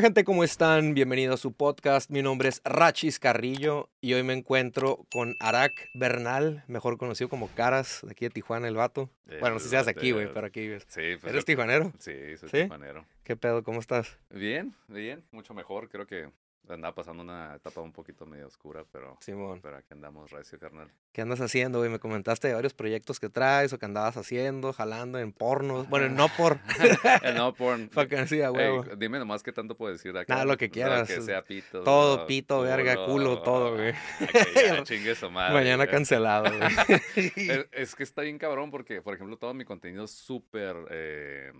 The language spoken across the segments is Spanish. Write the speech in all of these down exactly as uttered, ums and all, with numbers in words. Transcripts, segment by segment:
Hola gente, ¿cómo están? Bienvenidos a su podcast. Mi nombre es Rachis Carrillo y hoy me encuentro con Arak Bernal, mejor conocido como Caras, de aquí de Tijuana, el vato. El, bueno, no sé si seas aquí, güey, pero aquí vives. Sí, pues, ¿eres tijuanero? Sí, soy ¿Sí? tijuanero. ¿Qué pedo? ¿Cómo estás? Bien, bien, mucho mejor. Creo que andaba pasando una etapa un poquito medio oscura, pero, Simón. pero aquí andamos, recio, carnal. ¿Qué andas haciendo, güey? Me comentaste de varios proyectos que traes o que andabas haciendo, jalando en pornos. Bueno, en no porn. En no porn. Fucking sí, a huevo. Hey, dime nomás qué tanto puedes decir acá. Nada, lo que quieras. Que sea pito. Todo, bro, pito, culo, verga, culo, todo, güey. Ya chingue su madre. Mañana güey. Cancelado, güey. es, es que está bien cabrón porque, por ejemplo, todo mi contenido es súper... Eh,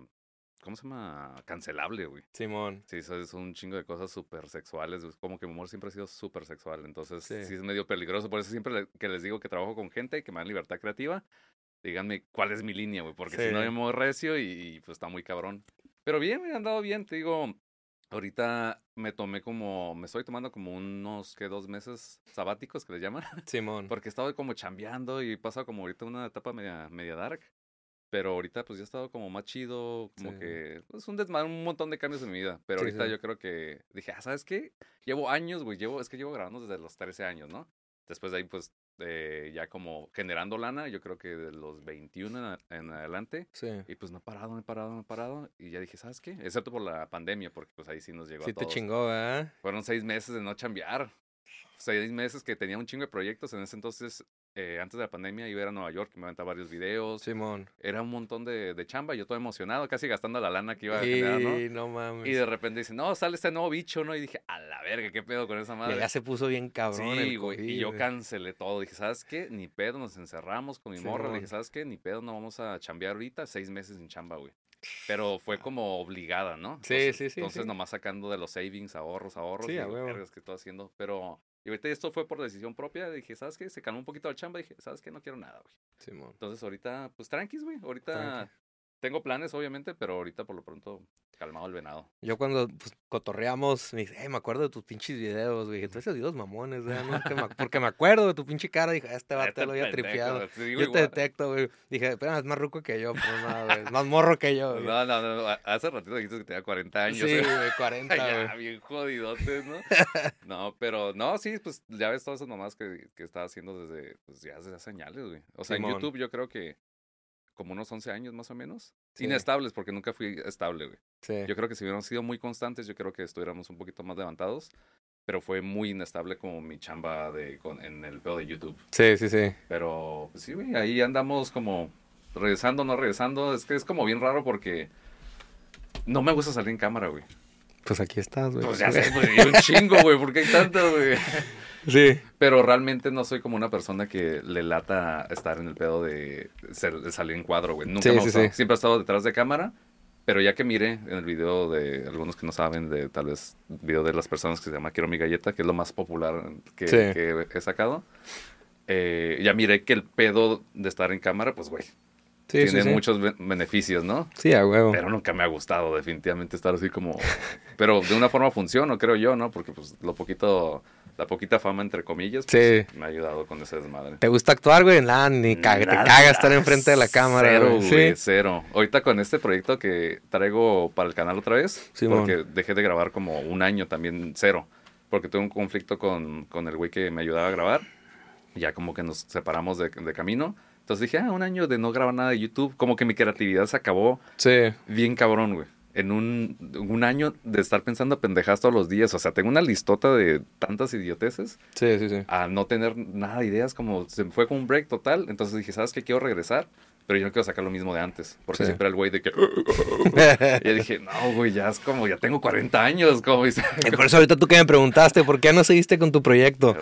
¿Cómo se llama? Cancelable, güey. Simón. Sí, eso es un chingo de cosas súper sexuales. Como que mi humor siempre ha sido súper sexual. Entonces, sí. sí es medio peligroso. Por eso siempre le, que les digo que trabajo con gente y que me dan libertad creativa. Díganme cuál es mi línea, güey. Porque sí. si no, me muevo recio y, y pues está muy cabrón. Pero bien, me han dado bien. Te digo, ahorita me tomé como... Me estoy tomando como unos, ¿qué? Dos meses sabáticos, que les llaman. Simón. Porque he estado como chambeando y he pasado como ahorita una etapa media, media dark. Pero ahorita pues ya he estado como más chido, como sí. que es pues, un desmadre, un montón de cambios en mi vida. Pero sí, ahorita sí. yo creo que dije, ah, ¿sabes qué? Llevo años, güey, llevo, es que llevo grabando desde los trece años, ¿no? Después de ahí pues eh, ya como generando lana, yo creo que de los veintiuno en, en adelante. Sí. Y pues no he parado, no he parado, no he parado. Y ya dije, ¿sabes qué? Excepto por la pandemia, porque pues ahí sí nos llegó sí a todos. Sí te chingó, ¿verdad? Fueron seis meses de no chambear. Seis meses que tenía un chingo de proyectos. En ese entonces, eh, antes de la pandemia, iba a ir a Nueva York, me aventaba varios videos. Simón. Era un montón de, de chamba. Yo todo emocionado, casi gastando la lana que iba a generar, ¿no? Sí, no mames. Y de repente dice, no, sale este nuevo bicho, ¿no? Y dije, a la verga, ¿qué pedo con esa madre? Y ya se puso bien cabrón. Sí, güey. Y yo cancelé todo. Dije, ¿sabes qué? Ni pedo, nos encerramos con mi sí, morra. Man. Le dije, ¿sabes qué? Ni pedo, no vamos a chambear ahorita. Seis meses sin chamba, güey. Pero fue como obligada, ¿no? Entonces, sí, sí, sí. Entonces, sí. nomás sacando de los savings, ahorros, ahorros. Sí, vergas que estoy haciendo. Pero, y ahorita esto fue por decisión propia. Dije, ¿sabes qué? Se calmó un poquito la chamba. Dije, ¿sabes qué? No quiero nada, güey. Sí, man. Entonces, ahorita, pues, tranquis, güey. Ahorita Tranqui. tengo planes, obviamente, pero ahorita, por lo pronto, calmado el venado. Yo cuando pues, cotorreamos, me dice, eh, me acuerdo de tus pinches videos, güey. Tú esos videos mamones, güey. ¿No? Porque me acuerdo de tu pinche cara. Dije, este vato este lo había tripeado. Sí, yo igual. Te detecto, güey. Dije, pero es más ruco que yo. Pues, no, güey. Es más morro que yo, güey. No, no, no. Hace ratito dijiste que tenía cuarenta años. Sí, güey, cuarenta, güey. Ya, bien jodidotes, ¿no? No, pero, no, sí, pues, ya ves todas esas mamadas que, que estaba haciendo desde, pues, ya desde señales, güey. O sea, Simón. En YouTube yo creo que como unos once años más o menos. Sí. Inestables, porque nunca fui estable, güey. Sí. Yo creo que si hubiéramos sido muy constantes, yo creo que estuviéramos un poquito más levantados. Pero fue muy inestable como mi chamba de, con, en el pedo de YouTube. Sí, sí, sí. Pero pues, sí, güey, ahí andamos como regresando, no regresando. Es que es como bien raro porque no me gusta salir en cámara, güey. Pues aquí estás, güey. Pues ya sé, güey, un chingo, güey, porque hay tanto, güey. Sí. Pero realmente no soy como una persona que le lata estar en el pedo de, ser, de salir en cuadro, güey. Nunca sí, me sí, sí. Siempre he estado detrás de cámara, pero ya que miré en el video de algunos que no saben, de tal vez video de las personas que se llama Quiero mi galleta, que es lo más popular que, sí. que he sacado, eh, ya miré que el pedo de estar en cámara, pues, güey. Sí, tiene sí, sí. muchos be- beneficios, ¿no? Sí, a huevo. Pero nunca me ha gustado definitivamente estar así como... Pero de una forma funciona, creo yo, ¿no? Porque pues lo poquito... La poquita fama, entre comillas, pues, sí. me ha ayudado con ese desmadre. ¿Te gusta actuar, güey? Nada, ni caga, Nada. Te caga estar enfrente de la cámara. Cero, güey, güey ¿sí? cero. Ahorita con este proyecto que traigo para el canal otra vez, sí, porque bueno. dejé de grabar como un año también, cero. Porque tuve un conflicto con, con el güey que me ayudaba a grabar. Ya como que nos separamos de, de camino. Entonces dije, ah, un año de no grabar nada de YouTube. Como que mi creatividad se acabó. Sí. Bien cabrón, güey. En un, un año de estar pensando pendejadas todos los días. O sea, tengo una listota de tantas idioteces. Sí, sí, sí. A no tener nada de ideas. Como se me fue con un break total. Entonces dije, ¿sabes qué? Quiero regresar. Pero yo no quiero sacar lo mismo de antes. Porque sí. siempre el güey de que... Y yo dije, no, güey, ya es como... Ya tengo cuarenta años, como dice. Por eso ahorita tú que me preguntaste, ¿por qué no seguiste con tu proyecto?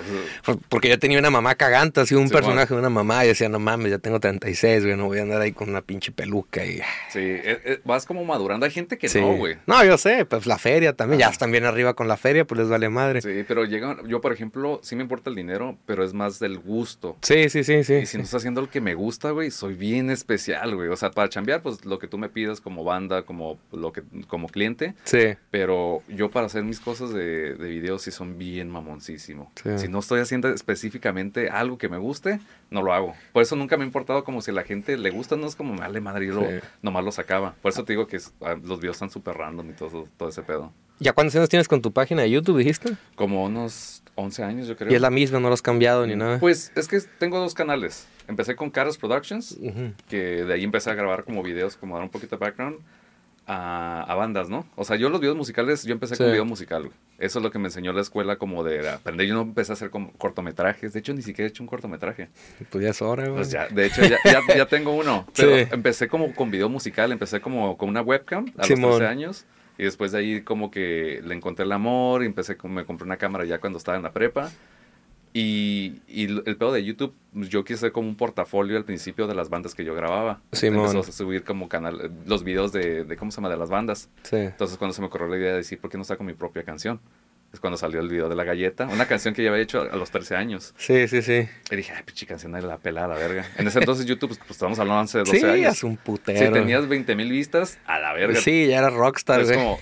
Porque yo tenía una mamá caganta, así un sí, personaje bueno. de una mamá. Y decía, no mames, ya tengo treinta y seis, güey. No voy a andar ahí con una pinche peluca. Y... Sí, eh, eh, vas como madurando. Hay gente que sí. no, güey. No, yo sé. Pues la feria también. Ah. Ya están bien arriba con la feria, pues les vale madre. Sí, pero llegan... Yo, por ejemplo, sí me importa el dinero, pero es más del gusto. Sí, sí, sí, sí. Y si sí. no estás haciendo lo que me gusta, güey, soy bien especial, güey. O sea, para chambear, pues, lo que tú me pidas como banda, como lo que como cliente. Sí. Pero yo para hacer mis cosas de, de videos sí son bien mamoncísimo. Sí. Si no estoy haciendo específicamente algo que me guste, no lo hago. Por eso nunca me ha importado como si a la gente le gusta, no es como me vale madre, yo sí. lo, nomás lo sacaba. Por eso te digo que es, los videos están súper random y todo, todo ese pedo. ¿Ya cuántos años tienes con tu página de YouTube, dijiste? Como unos once años, yo creo. ¿Y es la misma? ¿No lo has cambiado ni nada? Pues es que tengo dos canales. Empecé con Caras Productions, uh-huh. que de ahí empecé a grabar como videos, como dar un poquito de background a, a bandas, ¿no? O sea, yo los videos musicales, yo empecé sí. con video musical, güey. Eso es lo que me enseñó la escuela, como de aprender. Yo no empecé a hacer como cortometrajes. De hecho, ni siquiera he hecho un cortometraje. Pues ya es hora, güey. Pues ya, de hecho, ya, ya, ya tengo uno. Pero sí. empecé como con video musical. Empecé como con una webcam a Simón. los trece años. Y después de ahí como que le encontré el amor. Y empecé, me compré una cámara ya cuando estaba en la prepa. Y, y el pedo de YouTube, yo quise hacer como un portafolio al principio de las bandas que yo grababa. Simón. Empezó a subir como canal, los videos de, de, ¿cómo se llama? De las bandas. Sí. Entonces cuando se me ocurrió la idea de decir, ¿por qué no saco mi propia canción? Es cuando salió el video de La Galleta. Una canción que ya había hecho a los trece años. Sí, sí, sí. Y dije, ay, pinche canción de la pelada, verga. En ese entonces YouTube, pues estábamos hablando antes de doce sí, años. Sí, es un putero. Si tenías veinte mil vistas, a la verga. Sí, ya era rockstar, güey. Como...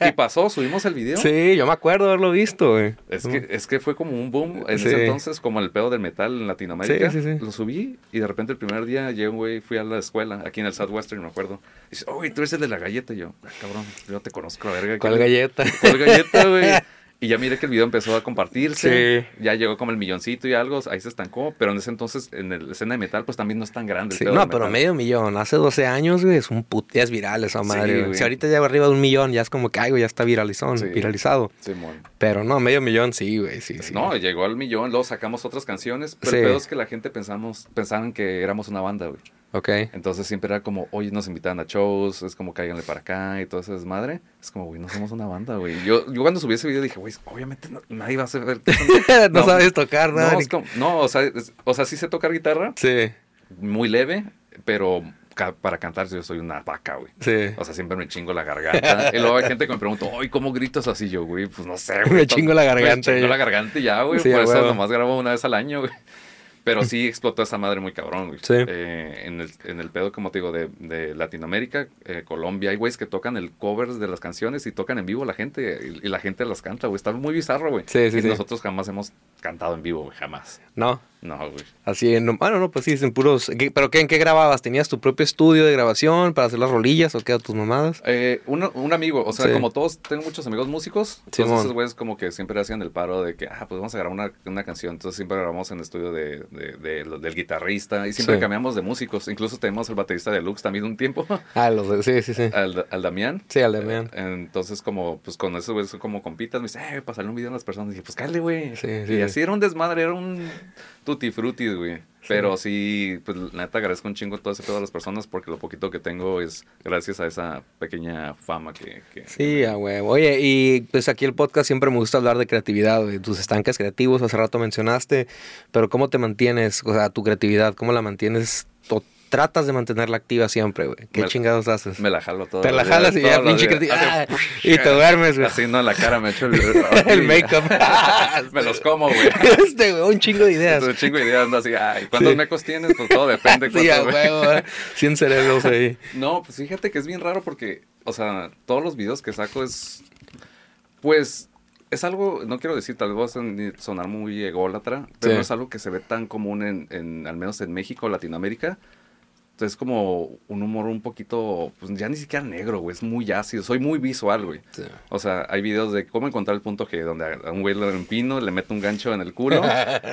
y, y pasó, subimos el video. Sí, yo me acuerdo haberlo visto, güey. Es que, es que fue como un boom en sí. ese entonces, como el pedo del metal en Latinoamérica. Sí, sí, sí. Lo subí y de repente el primer día llegué, güey, fui a la escuela, aquí en el Southwestern, me acuerdo. Y dice, oye, tú eres el de La Galleta. Y yo, ah, cabrón, yo te conozco, la verga. ¿Cuál galleta? ¿Cuál galleta, güey? Y ya miré que el video empezó a compartirse, sí. ya llegó como el milloncito y algo, ahí se estancó, pero en ese entonces, en la escena de metal, pues también no es tan grande. Sí, el no, pero metal. medio millón, hace doce años, güey, es un puteas viral esa madre. Sí, si ahorita ya va arriba de un millón, ya es como que, ay, güey, ya está viralizón, sí. viralizado. Sí, pero no, medio millón, sí, güey, sí, sí. No, llegó al millón, luego sacamos otras canciones, pero sí. el pedo es que la gente pensamos, pensaban que éramos una banda, güey. Ok. Entonces siempre era como, oye, nos invitaban a shows, es como cáiganle para acá y todo ese desmadre. Es como, güey, no somos una banda, güey. Yo, yo cuando subí ese video dije, güey, obviamente no, nadie va a hacer... no, no sabes tocar nada. No, ni... como, no o, sea, es, o sea, sí sé tocar guitarra. Sí. Muy leve, pero ca- para cantar yo soy una vaca, güey. Sí. O sea, siempre me chingo la garganta. Y luego hay gente que me pregunta, oye, ¿cómo gritas así? Yo, güey, pues no sé, güey. Me to- chingo la garganta. Me chingo ya. la garganta y ya, güey. Sí, por eso huevo. Nomás grabo una vez al año, güey. Pero sí explotó esa madre muy cabrón, güey. Sí. Eh, en, el, en el pedo, como te digo, de, de Latinoamérica, eh, Colombia, hay güeyes que tocan el covers de las canciones y tocan en vivo la gente. Y, y la gente las canta, güey. Está muy bizarro, güey. Sí, sí, y sí. nosotros jamás hemos cantado en vivo, güey. Jamás. No. No, güey. Así, en, bueno, no, pues sí, en puros... ¿Pero qué, en qué grababas? ¿Tenías tu propio estudio de grabación para hacer las rolillas o qué, a tus mamadas? Eh, un, un amigo, o sea, sí. como todos, tengo muchos amigos músicos. Entonces sí, esos güeyes como que siempre hacían el paro de que, ah, pues vamos a grabar una, una canción. Entonces siempre grabamos en el estudio de, de, de, de, del guitarrista y siempre sí. cambiamos de músicos. Incluso tenemos el baterista de Lux también un tiempo. Ah, los de, sí, sí, sí. Al, al Damián. Sí, al Damián. Eh, entonces como, pues con esos güeyes como compitas, me dice, eh, pasarle un video a las personas. Y dije, pues cállate, güey. Sí, sí, y sí. así era un desmadre, era un... Tutti frutti, güey. Pero sí, pues neta agradezco un chingo todo ese pedo a las personas porque lo poquito que tengo es gracias a esa pequeña fama que... que sí, a huevo. Oye, y pues aquí el podcast siempre me gusta hablar de creatividad, de tus estanques creativos, hace rato mencionaste, pero ¿cómo te mantienes? O sea, tu creatividad, ¿cómo la mantienes total? Tratas de mantenerla activa siempre, güey. ¿Qué me, chingados haces? Me la jalo todo. Te la jalas días, y ya pinche creativo. Ah, y te duermes, güey. Así no en la cara me echo el... el make-up. Me los como, güey. Este, güey, un chingo de ideas. Un chingo de ideas, no así. Ay, ¿cuántos sí. mecos tienes? Pues todo depende. Sí, a huevo. Cien cerebros ahí. No, pues fíjate que es bien raro porque, o sea, todos los videos que saco es... Pues... Es algo, no quiero decir, tal vez sonar muy ególatra, pero sí. no es algo que se ve tan común en, en al menos en México, Latinoamérica. Entonces, como un humor un poquito, pues ya ni siquiera negro, güey. Es muy ácido. Soy muy visual, güey. Sí. O sea, hay videos de cómo encontrar el punto G, donde a un güey le empino, le meto un gancho en el culo.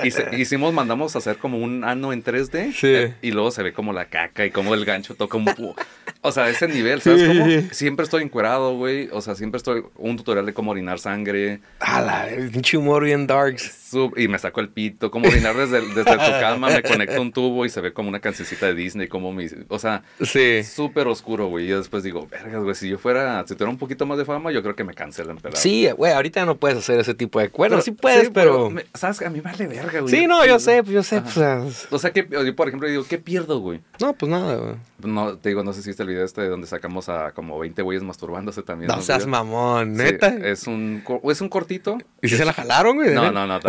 y se, hicimos, mandamos a hacer como un ano en tres D. Sí. Eh, y luego se ve como la caca y como el gancho toca un... Pu- O sea, ese nivel, ¿sabes cómo? Sí. Siempre estoy encuerado, güey. O sea, siempre estoy... Un tutorial de cómo orinar sangre. ¡Hala! Pinche humor bien darks. Sub, y me saco el pito. Cómo orinar desde, desde tu cama. Me conecto un tubo y se ve como una cancioncita de Disney. Como mi... O sea, sí. súper oscuro, güey. Y yo después digo, vergas, güey. Si yo fuera... Si tuviera un poquito más de fama, yo creo que me cancelan, pelado. Sí, güey. Ahorita no puedes hacer ese tipo de... Bueno, pero, sí puedes, sí, pero... pero me, ¿sabes? A mí vale verga, güey. Sí, no, yo sé. Yo sé. Pues, o sea, que yo, por ejemplo, digo, ¿qué pierdo, güey? No, pues nada, güey. No, te digo, no sé si el video este donde sacamos a como veinte güeyes masturbándose también. No seas mamón, neta. Sí, es, un, es un cortito. ¿Y si se la jalaron, güey? No, no, no.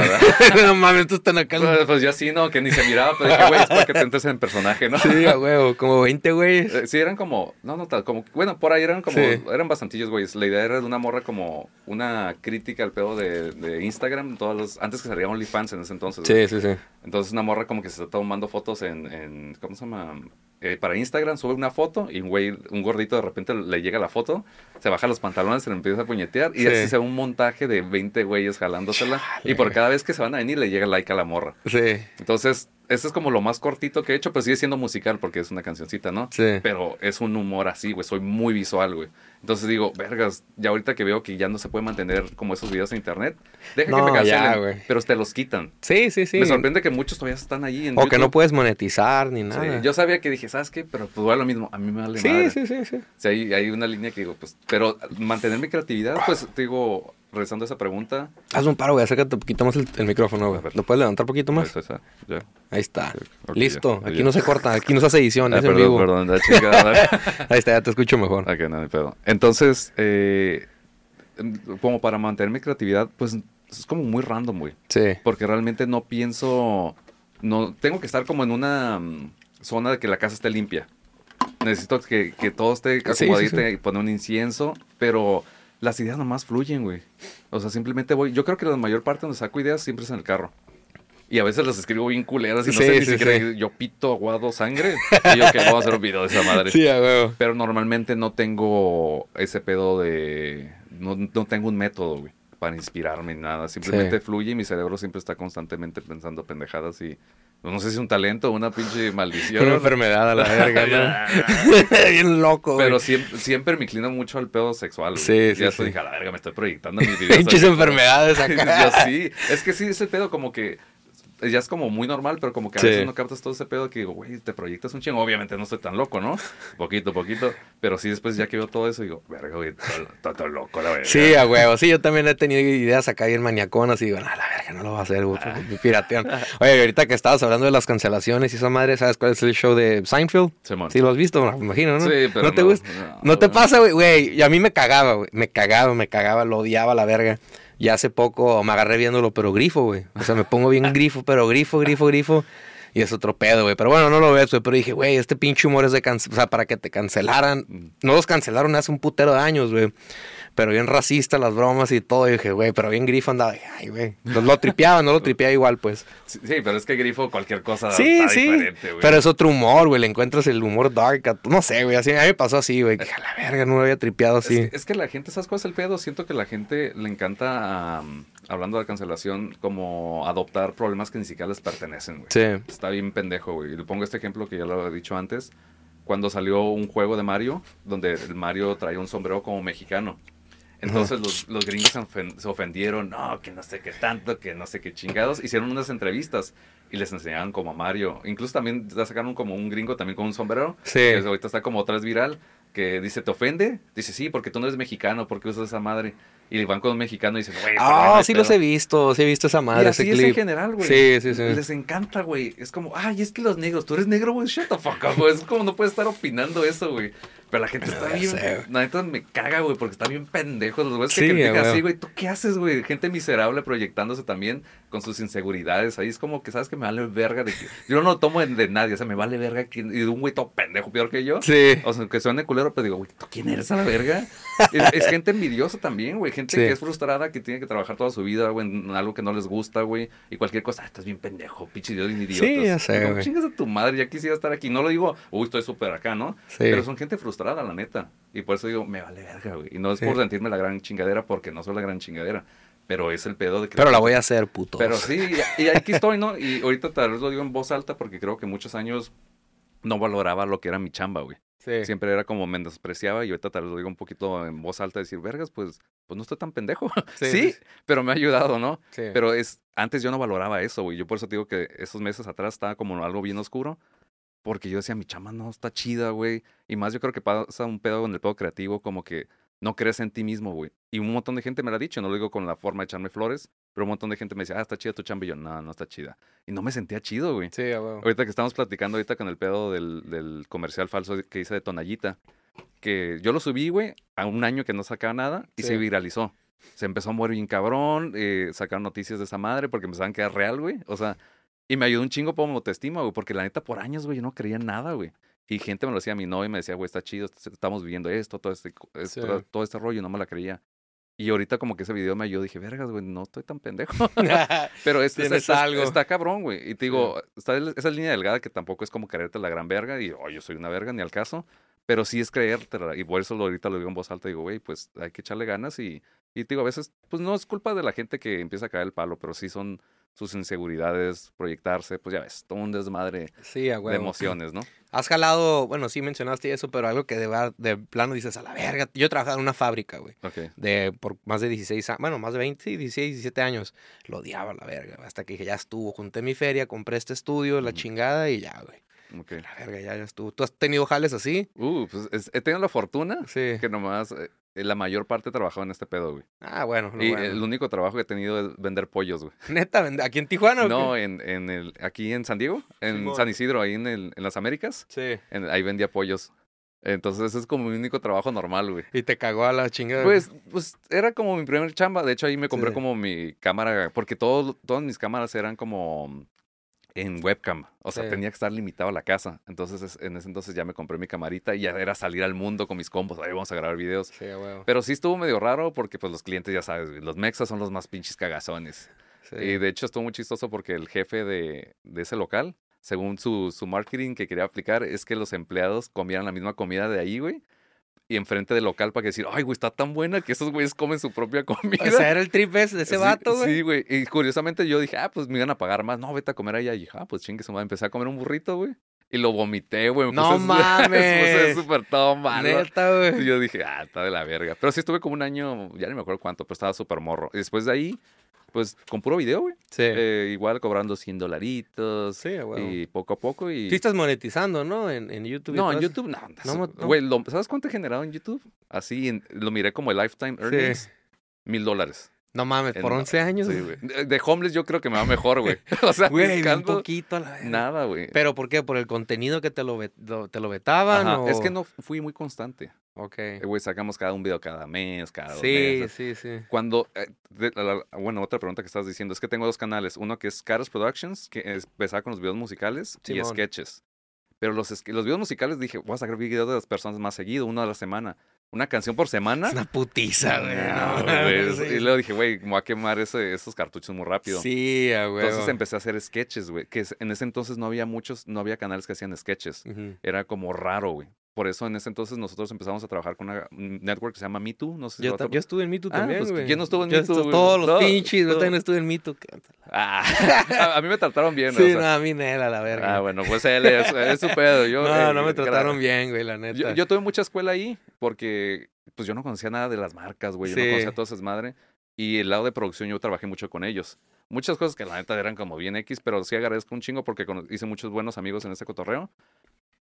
No mames, tú estás acá. Pues, pues yo así, no, que ni se miraba, pero dije, güey, es para que te entres en personaje, ¿no? Sí, a huevo, como veinte güeyes. Eh, sí, eran como, no, no, como, bueno, por ahí eran como, sí. eran bastantillos güeyes. La idea era de una morra como una crítica al pedo de, de Instagram, todos los, antes que salía OnlyFans en ese entonces. Sí, güey. sí, sí. Entonces una morra como que se está tomando fotos en, en ¿cómo se llama? eh, para Instagram, sube una foto y un güey, un gordito, de repente le llega la foto, se baja los pantalones, se le empieza a puñetear y sí. así se ve un montaje de veinte güeyes jalándosela. Chale. Y por cada vez que se van a venir le llega like a la morra. Sí. Entonces, este es como lo más cortito que he hecho, pero sigue siendo musical porque es una cancioncita, ¿no? Sí. Pero es un humor así, güey. Soy muy visual, güey. Entonces digo, vergas, ya ahorita que veo que ya no se puede mantener como esos videos en internet, deja no, que me cancelen, güey. Pero te los quitan. Sí, sí, sí. Me sorprende que muchos todavía están allí en o YouTube. Que no puedes monetizar ni nada. Sí, yo sabía que dije, ¿sabes qué? Pero pues va lo mismo, a mí me vale sí, madre. Sí, sí, sí. Sí, hay, hay una línea que digo, pues, pero mantener mi creatividad, pues, te digo, regresando a esa pregunta. Haz un paro, güey, acércate un poquito más el, el micrófono, güey. ¿Lo puedes levantar un poquito más? Pues esa, ya. Ahí está. Okay, listo, ya, aquí ya. No se corta, aquí no se hace edición, ah, es perdón, en vivo. Perdón, la chingada. Ahí está, ya te escucho mejor. Ok, no, perdón. Entonces, eh, como para mantener mi creatividad, pues es como muy random, güey. Sí. Porque realmente no pienso, no, tengo que estar como en una um, zona de que la casa esté limpia. Necesito que, que todo esté acomodadito, sí, sí, sí. Y poner un incienso, pero las ideas nomás fluyen, güey. O sea, simplemente voy. Yo creo que la mayor parte donde saco ideas siempre es en el carro. Y a veces las escribo bien culeras y no sí, sé ni sí, siquiera. Sí. Yo pito, aguado, sangre. Y yo que voy a hacer un video de esa madre. Sí, a huevo. Pero normalmente no tengo ese pedo de... No, no tengo un método, güey, para inspirarme ni nada. Simplemente sí. fluye y mi cerebro siempre está constantemente pensando pendejadas y... No sé si es un talento o una pinche maldición. Una enfermedad a la verga, ¿no? Bien loco, güey. Pero siempre, siempre me inclino mucho al pedo sexual, güey. Sí, y sí, ya sí. dije, a la verga, me estoy proyectando mis videos. Pinches enfermedades acá. Yo sí. Es que sí, ese pedo como que... Ya es como muy normal, pero como que a sí. veces no captas todo ese pedo que digo, güey, te proyectas un chingo. Obviamente no estoy tan loco, ¿no? Poquito, poquito. Pero sí, después ya que veo todo eso, digo, verga, güey, todo, todo loco, la verga. Sí, a huevo. Sí, yo también he tenido ideas acá bien maniaconas y digo, no, la verga, no lo va a hacer, güey, pirateón. Oye, ahorita que estabas hablando de las cancelaciones y esa madre, ¿sabes cuál es el show de Seinfeld? Sí, sí, lo has visto, me imagino, ¿no? Sí, pero ¿no te no, gusta? No, no te bueno. pasa, güey, güey. Y a mí me cagaba, güey. Me cagaba, me cagaba, lo odiaba la verga. Y hace poco me agarré viéndolo, pero grifo, güey. O sea, me pongo bien grifo, pero grifo, grifo, grifo. Y es otro pedo, güey. Pero bueno, no lo ves, güey. Pero dije, güey, este pinche humor es de... Can- o sea, para que te cancelaran. No los cancelaron hace un putero de años, güey. Pero bien racista las bromas y todo. Y dije, güey, pero bien grifo andaba. Ay, güey. Lo, lo tripeaba, no lo tripeaba igual, pues. Sí, sí, pero es que grifo cualquier cosa sí, está sí. diferente, güey. Pero es otro humor, güey. Le encuentras el humor dark. A... No sé, güey. Así, a mí me pasó así, güey. Dije, a la verga, no lo había tripeado así. Es, es que la gente, ¿sabes cuál es el pedo? Siento que la gente le encanta... Um... Hablando de cancelación, como adoptar problemas que ni siquiera les pertenecen, güey. Sí. Está bien pendejo, güey. Y le pongo este ejemplo que ya lo he dicho antes. Cuando salió un juego de Mario, donde el Mario traía un sombrero como mexicano. Entonces uh-huh. los, los gringos se ofendieron. No, que no sé qué tanto, que no sé qué chingados. Hicieron unas entrevistas y les enseñaban como a Mario. Incluso también sacaron como un gringo también con un sombrero. Sí. Que ahorita está como otra vez viral. Que dice, ¿te ofende? Dice, sí, porque tú no eres mexicano, porque usas esa madre. Y le van con un mexicano y dicen, güey, ah, oh, sí los he visto, sí he visto esa madre, y así ese clip. Es en general, güey. Sí, sí, sí. Les encanta, güey. Es como, ay, es que los negros, tú eres negro, güey, shut the fuck up, güey. Es como, no puedes estar opinando eso, güey. Pero la gente está no bien, sé, la neta me caga, güey, porque está bien pendejo. Los güeyes sí, que critican así, güey, ¿tú qué haces, güey? Gente miserable proyectándose también con sus inseguridades. Ahí es como que, ¿sabes que me vale verga? De que... Yo no tomo de nadie, o sea, me vale verga. Que... Y de un güey todo pendejo peor que yo. Sí. O sea, que suene culero, pero digo, güey, ¿tú quién eres a la verga? es, es gente envidiosa también, güey. Gente sí. que es frustrada, que tiene que trabajar toda su vida, güey, en algo que no les gusta, güey. Y cualquier cosa, ah, estás bien pendejo, pinche idiota, idiota. Sí, ya sé, güey. Chingas a tu madre, ya quisiera estar aquí. No lo digo, uy, estoy súper acá, ¿no? Sí. Pero son gente frustrada. La neta. Y por eso digo, me vale verga, güey. Y no es sí. por sentirme la gran chingadera, porque no soy la gran chingadera. Pero es el pedo de que... Pero la voy a hacer, puto. Pero sí, y, y aquí estoy, ¿no? Y ahorita tal vez lo digo en voz alta porque creo que muchos años no valoraba lo que era mi chamba, güey. Sí. Siempre era como menospreciaba y ahorita tal vez lo digo un poquito en voz alta, decir, vergas, pues, pues no estoy tan pendejo. Sí, sí, sí. Pero me ha ayudado, ¿no? Sí. Pero es antes yo no valoraba eso, güey. Yo por eso te digo que esos meses atrás estaba como algo bien oscuro. Porque yo decía, mi chama no está chida, güey. Y más yo creo que pasa un pedo en el pedo creativo, como que no crees en ti mismo, güey. Y un montón de gente me lo ha dicho, no lo digo con la forma de echarme flores, pero un montón de gente me decía, ah, está chida tu chamba. Y yo, no, no está chida. Y no me sentía chido, güey. Sí, wow. Ahorita que estamos platicando ahorita con el pedo del, del comercial falso que hice de Tonayita, que yo lo subí, güey, a un año que no sacaba nada y sí. se viralizó. Se empezó a morir bien cabrón, eh, sacaron noticias de esa madre porque pensaban que era real, güey. O sea... Y me ayudó un chingo como autoestima, güey, porque la neta por años, güey, yo no creía en nada, güey. Y gente me lo decía a mi novia y me decía, güey, está chido, estamos viviendo esto, todo este, esto, sí. todo este rollo, no me la creía. Y ahorita como que ese video me ayudó, dije, vergas, güey, no estoy tan pendejo. Pero este, es, algo. está cabrón, güey. Y te digo, sí. está esa línea delgada que tampoco es como creerte la gran verga y, oh, yo soy una verga, ni al caso. Pero sí es creértela. Y por eso ahorita lo digo en voz alta, digo, güey, pues hay que echarle ganas. Y, y te digo, a veces, pues no es culpa de la gente que empieza a caer el palo, pero sí son sus inseguridades, proyectarse, pues ya ves, todo un desmadre sí, de emociones, ¿no? Has jalado, bueno, sí mencionaste eso, pero algo que de, de plano dices, a la verga, yo he trabajado en una fábrica, güey, okay. de por más de dieciséis años, bueno, más de veinte, dieciséis, diecisiete años, lo odiaba la verga, hasta que dije, ya estuvo, junté mi feria, compré este estudio, la mm. chingada y ya, güey. Okay. La verga, ya, ya estuvo. ¿Tú has tenido jales así? Uh, pues es, he tenido la fortuna sí. que nomás eh, la mayor parte he trabajado en este pedo, güey. Ah, bueno. Lo y bueno. el único trabajo que he tenido es vender pollos, güey. ¿Neta? ¿Aquí en Tijuana? No, en, en el, aquí en San Diego, en sí, bueno. San Isidro, ahí en, el, en las Américas. Sí. En, ahí vendía pollos. Entonces, ese es como mi único trabajo normal, güey. ¿Y te cagó a la chingada? Pues, pues era como mi primer chamba. De hecho, ahí me compré sí. como mi cámara, porque todo, todas mis cámaras eran como... en webcam, o sea, sí. tenía que estar limitado a la casa. Entonces, en ese entonces ya me compré mi camarita y ya era salir al mundo con mis combos. Ahí vamos a grabar videos. Sí, bueno. Pero sí estuvo medio raro porque, pues, los clientes, ya sabes, los mexas son los más pinches cagazones. Sí. Y de hecho, estuvo muy chistoso porque el jefe de, de ese local, según su, su marketing que quería aplicar, es que los empleados comieran la misma comida de ahí, güey. Y enfrente del local para que decir, ay, güey, está tan buena que esos güeyes comen su propia comida. O sea, era el trip ese de ese sí, vato, güey. Sí, güey. Y curiosamente yo dije, ah, pues me iban a pagar más. No, vete a comer allá. Y dije, ah, pues chingue su madre. Empecé a comer un burrito, güey. Y lo vomité, güey. No mames. Súper todo mal. Neta, güey. Y yo dije, ah, está de la verga. Pero sí estuve como un año, ya ni me acuerdo cuánto, pero estaba súper morro. Y después de ahí, pues, con puro video, güey. Sí. Eh, igual cobrando cien dolaritos. Sí, güey. Y poco a poco y... Sí estás monetizando, ¿no? En, en YouTube. No, en YouTube, no. no, no. Güey, lo, ¿sabes cuánto he generado en YouTube? Así, en, lo miré como el lifetime earnings. Mil sí. dólares. No mames, en, ¿por once años? Sí, güey. De, de homeless yo creo que me va mejor, güey. O sea, güey, un poquito a la vez. Nada, güey. ¿Pero por qué? ¿Por el contenido que te lo, lo, te lo vetaban? Ajá. O... Es que no fui muy constante. Ok. Güey, eh, sacamos cada un video cada mes, cada dos sí, meses. Sí, sí, sí. Cuando, eh, de, la, la, bueno, otra pregunta que estás diciendo es que tengo dos canales. Uno que es Caras Productions, que empezaba con los videos musicales Simón. y sketches. Pero los, los videos musicales dije, voy a sacar videos de las personas más seguido, uno a la semana. Una canción por semana. Es una putiza, güey. No, güey. Sí. Y luego dije, güey, me voy a quemar ese, esos cartuchos muy rápido. Sí, güey. Entonces empecé a hacer sketches, güey. Que en ese entonces no había muchos, no había canales que hacían sketches. Uh-huh. Era como raro, güey. Por eso en ese entonces nosotros empezamos a trabajar con una network que se llama Mitu. No sé si yo, ta- yo estuve en Mitu ah, también, güey. Pues, ¿quién no estuvo en Mitu? Todos los no, pinches. Yo también estuve en Mitu. Ah, a, a mí me trataron bien. Sí, o sea. no, a mí no, a la verga. Ah, bueno, pues él es, es su pedo. Yo, no, eh, no me trataron claro. bien, güey, la neta. Yo, yo tuve mucha escuela ahí porque pues yo no conocía nada de las marcas, güey. Yo sí. no conocía todas esas madres. Y el lado de producción yo trabajé mucho con ellos. Muchas cosas que la neta eran como bien X, pero sí agradezco un chingo porque hice muchos buenos amigos en ese cotorreo.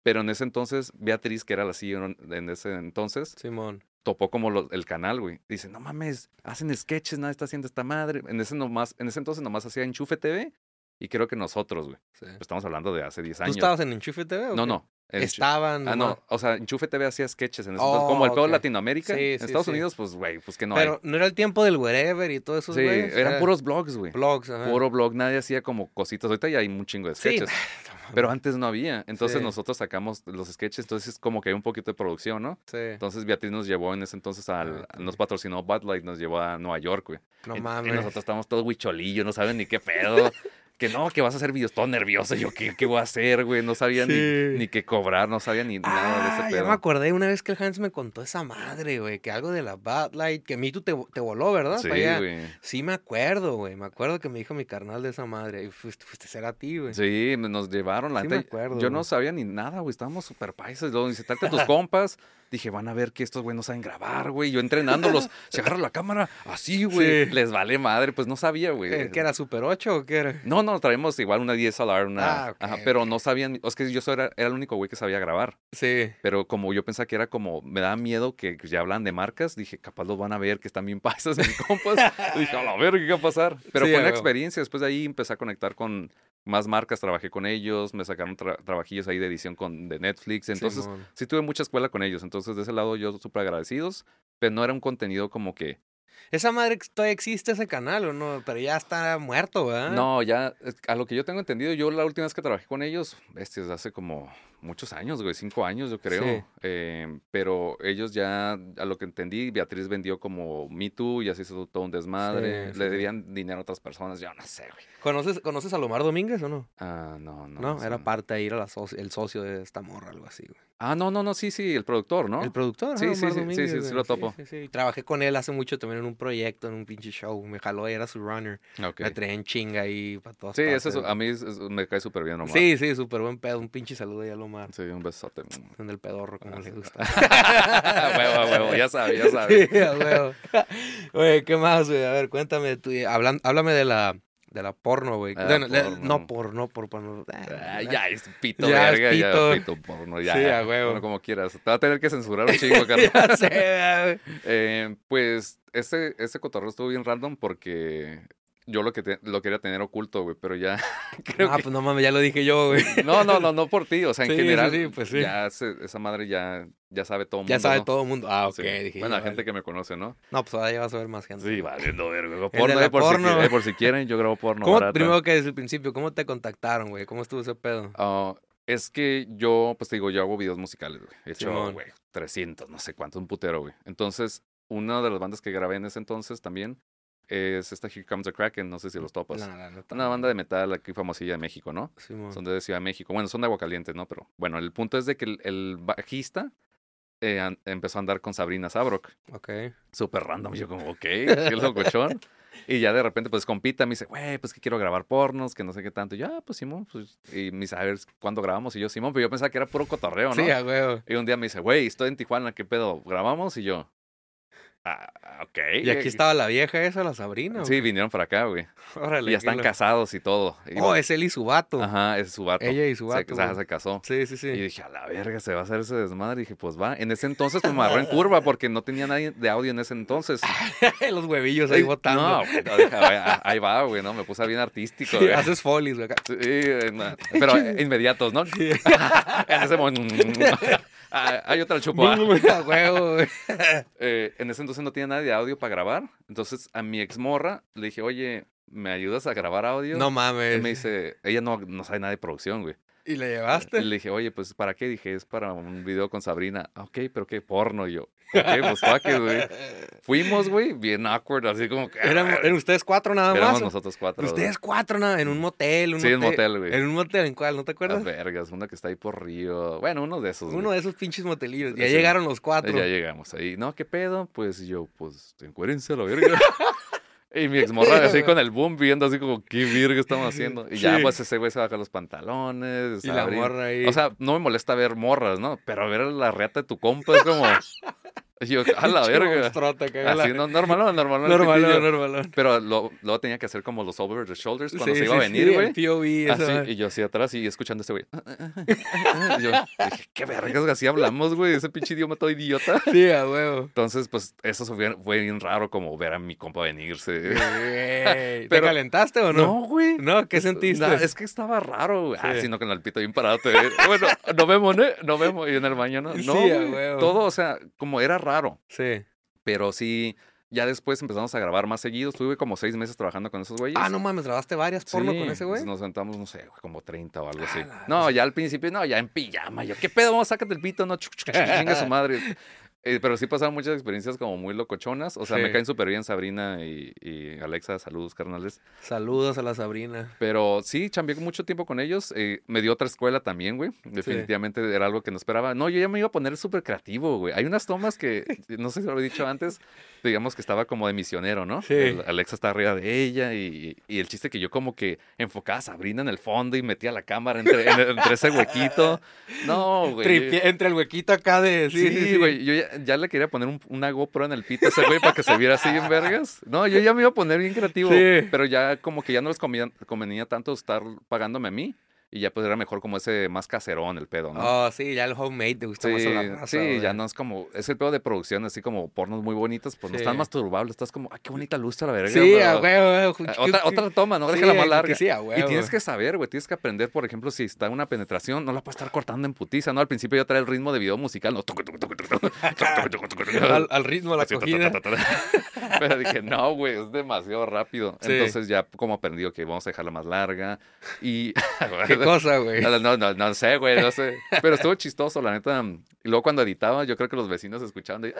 Pero en ese entonces, Beatriz, que era la C E O en ese entonces, Simón. topó como lo, el canal, güey. Dice, no mames, hacen sketches, nada está haciendo esta madre. En ese, nomás, en ese entonces nomás hacía Enchufe T V y creo que nosotros, güey. Sí. Pues estamos hablando de hace diez años. ¿Tú estabas en Enchufe T V? ¿O no, qué? no. En Estaban. Ah, no. O sea, Enchufe T V hacía sketches en ese oh, entonces. Como el pedo okay. Latinoamérica. Sí, en sí, Estados sí. Unidos, pues, güey, pues que no Pero hay. Pero no era el tiempo del wherever y todo eso, güey. Sí, weyes, eran era... puros blogs, güey. Blogs, ajá. Puro blog. Nadie hacía como cositas. Ahorita ya hay un chingo de sketches. Sí. Pero antes no había. Entonces sí. nosotros sacamos los sketches. Entonces es como que hay un poquito de producción, ¿no? Sí. Entonces Beatriz nos llevó en ese entonces al... Sí. Nos patrocinó Bud Light. Nos llevó a Nueva York, güey. No y, mames. Y nosotros estábamos todos huicholillos. No saben ni qué pedo. Que no, que vas a hacer videos. Todo nervioso. Yo, ¿qué, qué voy a hacer, güey? No sabía sí. ni, ni qué cobrar. No sabía ni ah, nada de ese pedo. Ya me acordé una vez que el Hans me contó esa madre, güey. Que algo de la Bud Light. Que Mitu te, te voló, ¿verdad? Sí, güey. Sí me acuerdo, güey. Me acuerdo que me dijo mi carnal de esa madre. Y fuiste, fuiste a ser a ti, güey. Sí, nos llevaron. La sí me acuerdo, yo güey. no sabía ni nada, güey. Estábamos súper paisas. Luego dice, tráete a tus compas. Dije, van a ver que estos güey no saben grabar, güey. Yo entrenándolos. Se agarra la cámara. Así, güey. Sí. Les vale madre. Pues no sabía, güey. ¿Qué era, Super ocho o qué era? No, no. No, traemos igual una D S L R, una... Ah, okay, ajá, pero okay. no sabían... Es que yo era, era el único güey que sabía grabar. Sí. Pero como yo pensaba que era como... Me daba miedo que, que ya hablan de marcas. Dije, capaz los van a ver que están bien paisas mis compas. Dije, a la verga, ¿qué va a pasar? Pero sí, fue una veo. experiencia. Después de ahí empecé a conectar con más marcas. Trabajé con ellos. Me sacaron tra- trabajillos ahí de edición con, de Netflix. Entonces, sí, sí tuve mucha escuela con ellos. Entonces, de ese lado, yo súper agradecidos. Pero no era un contenido como que... Esa madre, todavía existe ese canal, ¿o no? Pero ya está muerto, ¿verdad? No, ya, a lo que yo tengo entendido, yo la última vez que trabajé con ellos, bestias, hace como muchos años, güey, cinco años, yo creo. Sí. Eh, pero ellos ya, a lo que entendí, Beatriz vendió como Mitu, ya se hizo todo un desmadre. Sí, sí, le debían sí. dinero a otras personas, yo no sé, güey. ¿Conoces, ¿conoces a Omar Domínguez o no? Ah, no, no. No, no era no. parte de ir a la socio, el socio de esta morra, algo así, güey. Ah, no, no, no, sí, sí, el productor, ¿no? El productor, sí, ah, sí, Omar sí, Domínguez, sí, sí, sí, sí, lo topo. Sí, sí, sí. Trabajé con él hace mucho también en un proyecto, en un pinche show, me jaló, era su runner, okay. Me traía en chinga ahí para todas Sí, partes. Eso es, a mí es, es, me cae súper bien, Omar. Sí, sí, súper buen pedo, un pinche saludo ahí al Omar. Sí, un besote. En el pedorro, como ah, le gusta. A huevo, a huevo, ya sabe, ya sabe. Sí, a huevo. Oye, ¿qué más, güey? A ver, cuéntame, tú, hablan, háblame de la... De la porno, güey. Ah, no, porno. no porno, por porno. Ah, ya es pito, ya verga. Es pito. Ya es pito porno, ya. Sí, a huevo. Bueno, como quieras. Te va a tener que censurar un chingo, Carlos. Ya sé, güey. Eh, pues, este, este cotorreo estuvo bien random porque... Yo lo que te, lo quería tener oculto, güey, pero ya creo Ah, que... pues no mames, ya lo dije yo, güey. No, no, no, no por ti, o sea, en sí, general, sí, pues, sí. ya se, esa madre ya, ya sabe todo el mundo, Ya sabe ¿no? todo el mundo. Ah, ok, sí. dije Bueno, la vale. gente que me conoce, ¿no? No, pues ahora ya vas a ver más gente. Sí, valiendo ver, güey. Porno, eh, por, porno. Si, eh, por si quieren, yo grabo porno ¿Cómo, barata. Primero que desde el principio, ¿cómo te contactaron, güey? ¿Cómo estuvo ese pedo? Uh, es que yo, pues te digo, yo hago videos musicales, güey. He hecho, güey, trescientos, no sé cuánto, un putero, güey. Entonces, una de las bandas que grabé en ese entonces también, es esta Here Comes the Kraken, no sé si los topas. No, no, no, Una banda de metal aquí famosilla de México, ¿no? Sí, son de Ciudad de México. Bueno, son de Agua Caliente, ¿no? Pero bueno, el punto es de que el, el bajista eh, an, empezó a andar con Sabrina Sabrok. Ok. Súper random. Yo como, ok, qué locochón. Y ya de repente, pues, compita, me dice, güey, pues que quiero grabar pornos, que no sé qué tanto. Y yo, ah, pues, Simón, pues, y me dice, a ver, ¿cuándo grabamos? Y yo, Simón, pero yo pensaba que era puro cotorreo, ¿no? Sí, a huevo. Y un día me dice, güey, estoy en Tijuana, ¿qué pedo? ¿Grabamos? Y yo... Ah, okay. Y aquí estaba la vieja esa, la Sabrina. Sí, vinieron para acá, güey. Órale, y ya están lo... casados y todo. Y oh, va... es él y su vato. Ajá, es su vato. Ella y su vato. Se, se casó. Sí, sí, sí. Y dije, a la verga, se va a hacer ese desmadre. Y dije, pues va. En ese entonces pues, me agarró en curva porque no tenía nadie de audio en ese entonces. Los huevillos ahí botando. No, no dije, ahí va, güey, ¿no? Me puse bien artístico, güey. Sí, haces folies, güey. Sí, no, pero inmediatos, ¿no? Sí. En ese momento... Ah, hay otra chupa. eh, en ese entonces no tenía nada de audio para grabar. Entonces a mi ex morra le dije, oye, ¿me ayudas a grabar audio? No mames. Y me dice, ella no, no sabe nada de producción, güey. ¿Y le llevaste? Y le dije, oye, pues, ¿para qué? Dije, es para un video con Sabrina. Ah, ok, pero qué porno. Y yo, ok, pues, ¿qué, güey? Fuimos, güey, bien awkward, así como que... ¿Eran, ¿eran ustedes cuatro nada más? Éramos nosotros cuatro. ¿Ustedes cuatro nada? En un motel. Un sí, en un motel, güey. ¿En un motel? ¿En cuál? ¿No te acuerdas? Las vergas, una que está ahí por Río. Bueno, uno de esos. Uno güey. de esos pinches motelillos. Ya sí. llegaron los cuatro. Ya llegamos ahí. No, ¿qué pedo? Pues yo, pues, encuérdense a la verga. Y mi exmorra así con el boom viendo así como, ¿qué virga estamos haciendo? Y ya, sí. pues, ese güey se baja los pantalones. Y la abrir. morra ahí. O sea, no me molesta ver morras, ¿no? Pero ver la reata de tu compa es como... Y yo, a la verga. Así, no, normalón, normalón. Normalón, normalón. Pero luego lo tenía que hacer como los over the shoulders cuando sí, se iba sí, a venir, güey. Sí, P O V, así, eso, y yo así atrás y escuchando a este güey. Yo dije, qué vergas, así hablamos, güey. Ese pinche idioma todo idiota. Sí, a huevo. Entonces, pues, eso fue, fue bien raro como ver a mi compa venirse. Pero, ¿te calentaste o no? No, güey. No, ¿qué es, sentiste? No, es que estaba raro, güey. Sí. Ah, sino con el pito bien parado. Te... Bueno, nos vemos, ¿eh? Nos vemos. Y en el baño, ¿no? No, sí, a huevo. Todo, o sea, como era raro. Raro. Sí. Pero sí, ya después empezamos a grabar más seguido. Estuve como seis meses trabajando con esos güeyes. Ah, no mames, grabaste varias porno sí, con ese güey. Nos sentamos, no sé, como treinta o algo ah, así. No, ya al principio, no, ya en pijama. Yo, ¿qué pedo? Vamos, sácate el pito, no, chinga su madre. Eh, pero sí pasaron muchas experiencias como muy locochonas. O sea, sí. me caen súper bien Sabrina y, y Alexa. Saludos, carnales. Saludos a la Sabrina. Pero sí, chambeé mucho tiempo con ellos. Eh, me dio otra escuela también, güey. Definitivamente sí. era algo que no esperaba. No, yo ya me iba a poner súper creativo, güey. Hay unas tomas que, no sé si lo he dicho antes, digamos que estaba como de misionero, ¿no? Sí. El, Alexa está arriba de ella y, y el chiste que yo como que enfocaba a Sabrina en el fondo y metía la cámara entre, en, entre ese huequito. No, güey. Tripe, entre el huequito acá de... Sí, sí, sí. güey. Yo ya Ya le quería poner un, una GoPro en el pito a ese güey para que se viera así en vergas. No, yo ya me iba a poner bien creativo. Sí. Pero ya como que ya no les convenía, convenía tanto estar pagándome a mí. Y ya pues era mejor como ese más caserón el pedo, ¿no? Oh, sí, ya el homemade te gusta sí, más a la raza. Sí, güey. Ya no es como... Es el pedo de producción, así como pornos muy bonitos, pues sí. No están masturbables. Estás como, ay, qué bonita luz a la verga. Sí, a huevo. Otra, otra toma, no déjala sí, más larga. Sí, a huevo. Y tienes que saber, güey. Tienes que aprender, por ejemplo, si está una penetración, no la puedes estar cortando en putiza, ¿no? Al principio yo traía el ritmo de video musical, ¿no? al, al ritmo de la así, cogida. Ta, ta, ta, ta. Pero dije, no, güey, es demasiado rápido. Sí. Entonces ya como aprendí, ok, vamos a dejarla más larga. Y... ¿Qué cosa, güey? No, no, no, no sé, güey, no sé. Pero estuvo chistoso, la neta. Y luego cuando editaba, yo creo que los vecinos escuchaban de...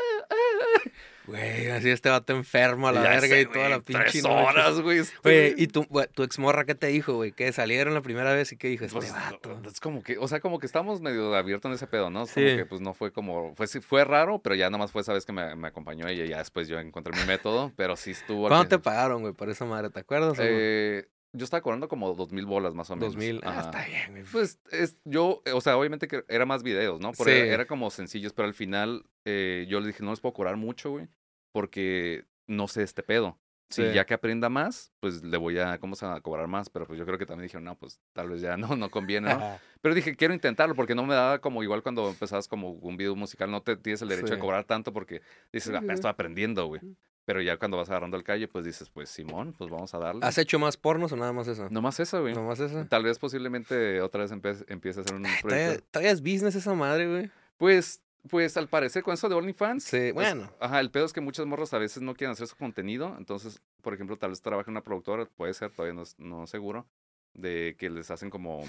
Güey, así este vato enfermo a la ya verga sé, y toda wey, la pinche tres horas, güey. Güey, y tu, wey, tu exmorra, ¿qué te dijo, güey? Que salieron la primera vez y ¿qué dijo? Este pues, vato. Es como que, o sea, como que estamos medio abiertos en ese pedo, ¿no? Es sí. Como que, pues, no fue como... Fue, fue raro, pero ya nomás fue esa vez que me, me acompañó ella y ya después yo encontré mi método, pero sí estuvo... ¿Cuánto te pagaron, güey, por esa madre? ¿Te acuerdas? Eh... Yo estaba cobrando como dos mil bolas más o menos. Dos mil, ah, está bien. Güey. Pues es, yo, o sea, obviamente que era más videos, ¿no? Porque sí. era, era como sencillos, pero al final eh, yo le dije, no les puedo cobrar mucho, güey, porque no sé este pedo. Sí. Y ya que aprenda más, pues le voy a, ¿cómo se va a cobrar más? Pero pues yo creo que también dijeron, no, pues tal vez ya no, no conviene, ¿no? Pero dije, quiero intentarlo, porque no me daba como igual cuando empezabas como un video musical, no te tienes el derecho sí. de cobrar tanto porque dices, ah, estoy aprendiendo, güey. Pero ya cuando vas agarrando el calle, pues dices, pues Simón, pues vamos a darle. ¿Has hecho más pornos o nada más eso? No más eso, güey. No más eso. Tal vez posiblemente otra vez empiece a hacer un proyecto. ¿Todavía, todavía es business esa madre, güey? Pues, pues al parecer con eso de OnlyFans. Sí, bueno. Pues, ajá, el pedo es que muchas morras a veces no quieren hacer su contenido. Entonces, por ejemplo, tal vez trabaja en una productora, puede ser, todavía no, no seguro, de que les hacen como...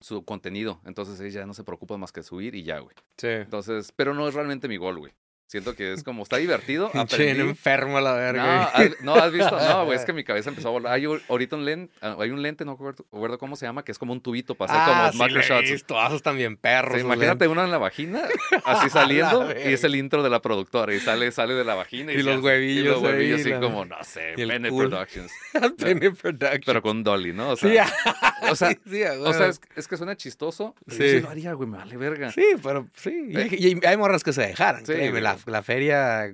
su contenido. Entonces ella no se preocupa más que subir y ya, güey. Sí. Entonces, pero no es realmente mi gol, güey. Siento que es como, está divertido. Aprendí. Enfermo la verga. No, no, has visto. No, güey, es que mi cabeza empezó a volar. Hay ahorita un lente, hay un lente, no recuerdo cómo se llama, que es como un tubito para hacer ah, como macro sí shots. Visto, esos también perros. Sí, imagínate lentes. Uno en la vagina, así saliendo, y es el intro de la productora, y sale, sale de la vagina. Y, y los hace, huevillos. Y los huevillos, así la... como, no sé, Penny Productions. Penny Productions. Pero con Dolly, ¿no? O sea, sí, o sea, sí, sí, o sea es, es que suena chistoso. Sí. Yo sí lo haría, güey, me vale verga. Sí, pero sí. Eh. Y, y hay morras que se dejaran, sí, créeme, la La feria...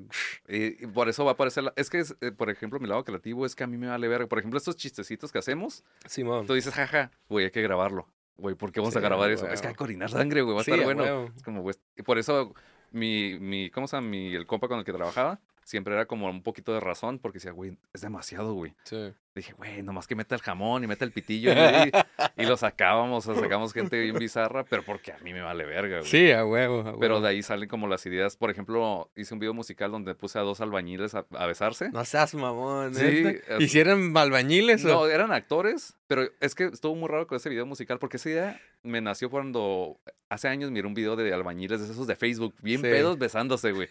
Y, y por eso va a aparecer... La... Es que, es, eh, por ejemplo, mi lado creativo es que a mí me vale verga. Por ejemplo, estos chistecitos que hacemos, Simón. Tú dices, jaja, güey, hay que grabarlo. Güey, ¿por qué vamos sí, a grabar güey, eso? Güey. Es que hay que orinar sangre, güey, va a sí, estar bueno. Es como, güey, y por eso, mi, mi, ¿cómo se llama? Mi, el compa con el que trabajaba, siempre era como un poquito de razón, porque decía, güey, es demasiado, güey. Sí. Dije, güey, nomás que meta el jamón y meta el pitillo. Y, y lo sacábamos, sacamos gente bien bizarra, pero porque a mí me vale verga, güey. Sí, a huevo, a huevo. Pero de ahí salen como las ideas. Por ejemplo, hice un video musical donde puse a dos albañiles a, a besarse. No seas mamón. Sí. ¿Y si eran albañiles o...? No, eran actores, pero es que estuvo muy raro con ese video musical, porque esa idea me nació cuando hace años miré un video de albañiles, esos de Facebook, bien sí. pedos besándose, güey.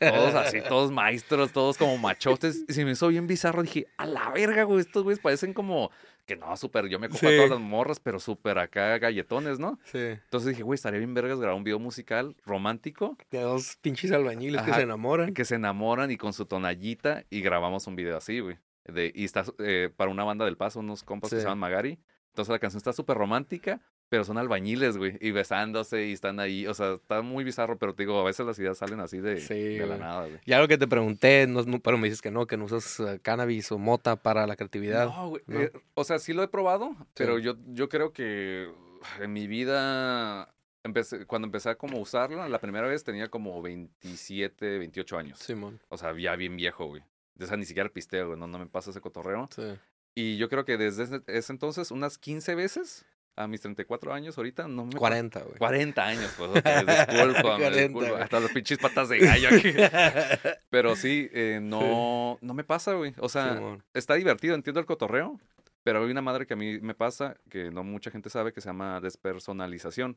Todos así, todos maestros, todos como machotes. Y se me hizo bien bizarro. Dije, a la verga, güey, estos güeyes parecen como... Que no, súper, yo me cojo sí. a todas las morras, pero súper acá galletones, ¿no? Sí. Entonces dije, güey, estaría bien vergas grabar un video musical romántico. De dos pinches albañiles Ajá, que se enamoran. Que se enamoran y con su Tonayita. Y grabamos un video así, güey. De, y está eh, para una banda del Paso, unos compas sí. que se llaman Magari. Entonces la canción está súper romántica, pero son albañiles, güey, y besándose y están ahí, o sea, está muy bizarro, pero te digo, a veces las ideas salen así de, sí, de la nada, güey. Ya lo que te pregunté, no, pero me dices que no, que no usas uh, cannabis o mota para la creatividad. No, güey, ¿no? Eh, o sea, sí lo he probado, sí. pero yo, yo creo que en mi vida, empecé, cuando empecé a como usarla, la primera vez tenía como veintisiete, veintiocho años. Simón. O sea, ya bien viejo, güey. O sea, ni siquiera pisteo, güey, no, no me pasa ese cotorreo. Sí. Y yo creo que desde ese, ese entonces, unas quince veces... A mis treinta y cuatro años ahorita no me... cuarenta, güey. cuarenta años, pues. Okay, disculpa, me disculpa. Hasta las pinches patas de gallo aquí. Pero sí, eh, no, no me pasa, güey. O sea, sí, bueno. Está divertido, entiendo el cotorreo, pero hay una madre que a mí me pasa, que no mucha gente sabe, que se llama despersonalización.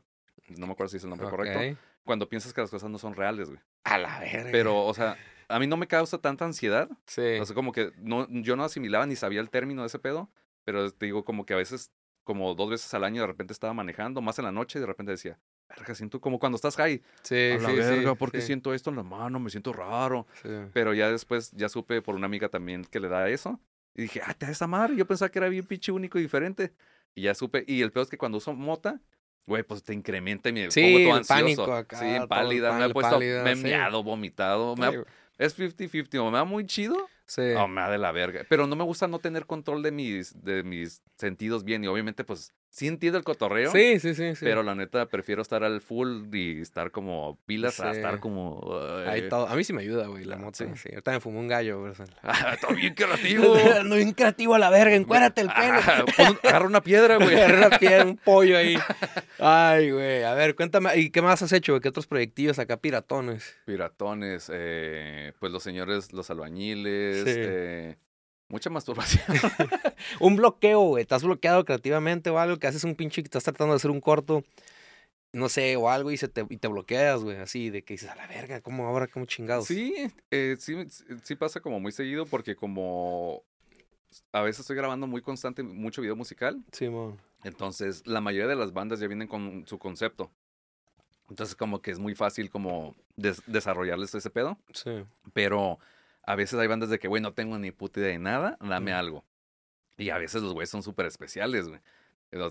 No me acuerdo si es el nombre okay. correcto. Cuando piensas que las cosas no son reales, güey. A la verga. Pero, o sea... A mí no me causa tanta ansiedad. Sí. O sea, como que no, yo no asimilaba ni sabía el término de ese pedo, pero te digo como que a veces... como dos veces al año de repente estaba manejando, más en la noche, y de repente decía, verga, siento como cuando estás high. Sí, a la sí, verga, sí, ¿por qué sí. siento esto en la mano? Me siento raro. Sí. Pero ya después, ya supe por una amiga también que le da eso. Y dije, ah, te da esa madre. Yo pensaba que era bien pinche único y diferente. Y ya supe. Y el peor es que cuando uso mota, güey, pues te incrementa y me sí, pongo todo ansioso. Pánico acá, sí, pálida. Pan, me he puesto, pálida, me he meado, sí. vomitado. Sí. Me ha, es fifty fifty. O me da muy chido. Sí. Oh, me da de la verga. Pero no me gusta no tener control de mis, de mis sentidos bien. Y obviamente, pues, sí entiendo el cotorreo. Sí, sí, sí, sí. Pero la neta, prefiero estar al full y estar como pilas sí. a estar como... Uh, Ahí todo. A mí sí me ayuda, güey, la ah, moto. Sí. Sí. Ahorita me fumé un gallo, güey. Ah, está bien creativo. Ando bien creativo a la verga. Encuérate el pelo. Ah, pon, agarra una piedra, güey. Agarra una piedra, un pollo ahí. Ay, güey. A ver, cuéntame. ¿Y qué más has hecho, güey? ¿Qué otros proyectillos acá piratones? Piratones. Eh, pues los señores, los albañiles. Sí. Eh, Mucha masturbación. Un bloqueo, güey. Estás bloqueado creativamente o algo, que haces un pinche que estás tratando de hacer un corto, no sé, o algo, y se te, y te bloqueas, güey. Así de que dices, a la verga, ¿cómo ahora? ¿Cómo chingados? Sí, eh, sí, sí pasa como muy seguido porque como a veces estoy grabando muy constante mucho video musical. Sí, man. Entonces, la mayoría de las bandas ya vienen con su concepto. Entonces, como que es muy fácil como des- desarrollarles ese pedo. Sí. Pero... a veces hay bandas de que, güey, no tengo ni puta idea de nada, dame mm. algo. Y a veces los güeyes son súper especiales, güey.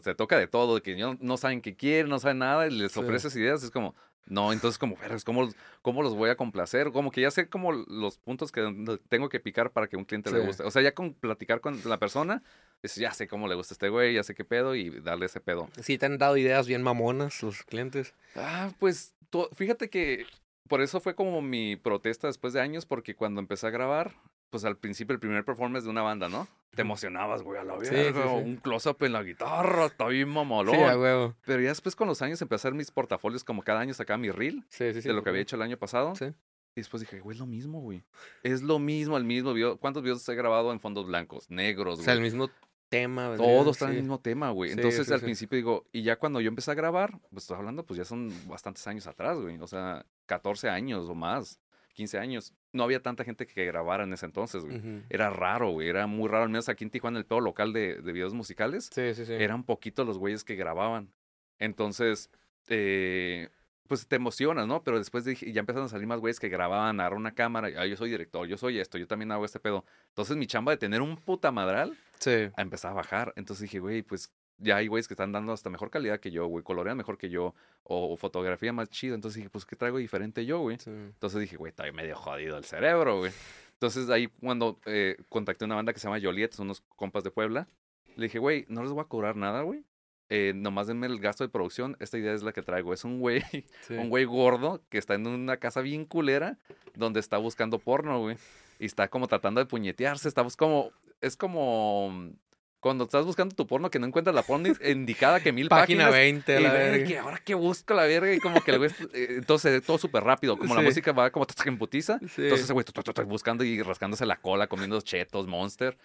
Te toca de todo, de que no, no saben qué quieren, no saben nada, y les sí. ofreces ideas. Es como, no, entonces como, vergas, ¿cómo, ¿cómo los voy a complacer? Como que ya sé como los puntos que tengo que picar para que un cliente sí. le guste. O sea, ya con platicar con la persona, es, ya sé cómo le gusta a este güey, ya sé qué pedo, y darle ese pedo. ¿Sí te han dado ideas bien mamonas los clientes? Ah, pues, to- fíjate que... Por eso fue como mi protesta después de años, porque cuando empecé a grabar, pues al principio el primer performance de una banda, ¿no? Te emocionabas, güey, a la verga, sí, sí, sí. un close-up en la guitarra, está bien mamalón. Sí, a huevo. Pero ya después con los años empecé a hacer mis portafolios, como cada año sacaba mi reel sí, sí, sí, de lo que había hecho el año pasado. Sí. Y después dije, güey, es lo mismo, güey. Es lo mismo, el mismo video. ¿Cuántos videos he grabado en fondos blancos, negros, güey? O sea, el mismo... tema, ¿verdad? Todos traen sí. el mismo tema, güey. Sí, Entonces, sí, al sí. principio digo, y ya cuando yo empecé a grabar, pues estoy hablando, pues ya son bastantes años atrás, güey. O sea, catorce años o más, quince años. No había tanta gente que grabara en ese entonces, güey. Uh-huh. Era raro, güey. Era muy raro. Al menos aquí en Tijuana, el pedo local de, de videos musicales. Sí, sí, sí. Eran poquitos los güeyes que grababan. Entonces, eh... pues te emocionas, ¿no? Pero después dije, ya empezaron a salir más güeyes que grababan, agarraron una cámara, ah, yo soy director, yo soy esto, yo también hago este pedo. Entonces mi chamba de tener un puta madral sí. a empezar a bajar. Entonces dije, güey, pues ya hay güeyes que están dando hasta mejor calidad que yo, güey, colorean mejor que yo, o, o fotografía más chida. Entonces dije, pues ¿qué traigo diferente yo, güey? Sí. Entonces dije, güey, estoy medio jodido el cerebro, güey. Entonces ahí cuando eh, contacté una banda que se llama Joliet, son unos compas de Puebla, le dije, güey, no les voy a cobrar nada, güey. Eh, nomás denme el gasto de producción, esta idea es la que traigo. Es un güey, sí. un güey gordo que está en una casa bien culera donde está buscando porno, güey. Y está como tratando de puñetearse. Estamos como, es como cuando estás buscando tu porno que no encuentras la porno indicada que mil páginas. Página veinte, y la verga. Que ahora que busco la verga y como que el güey, eh, entonces todo súper rápido. Como sí. la música va como en putiza. Sí. Entonces ese güey buscando y rascándose la cola, comiendo chetos, Monster.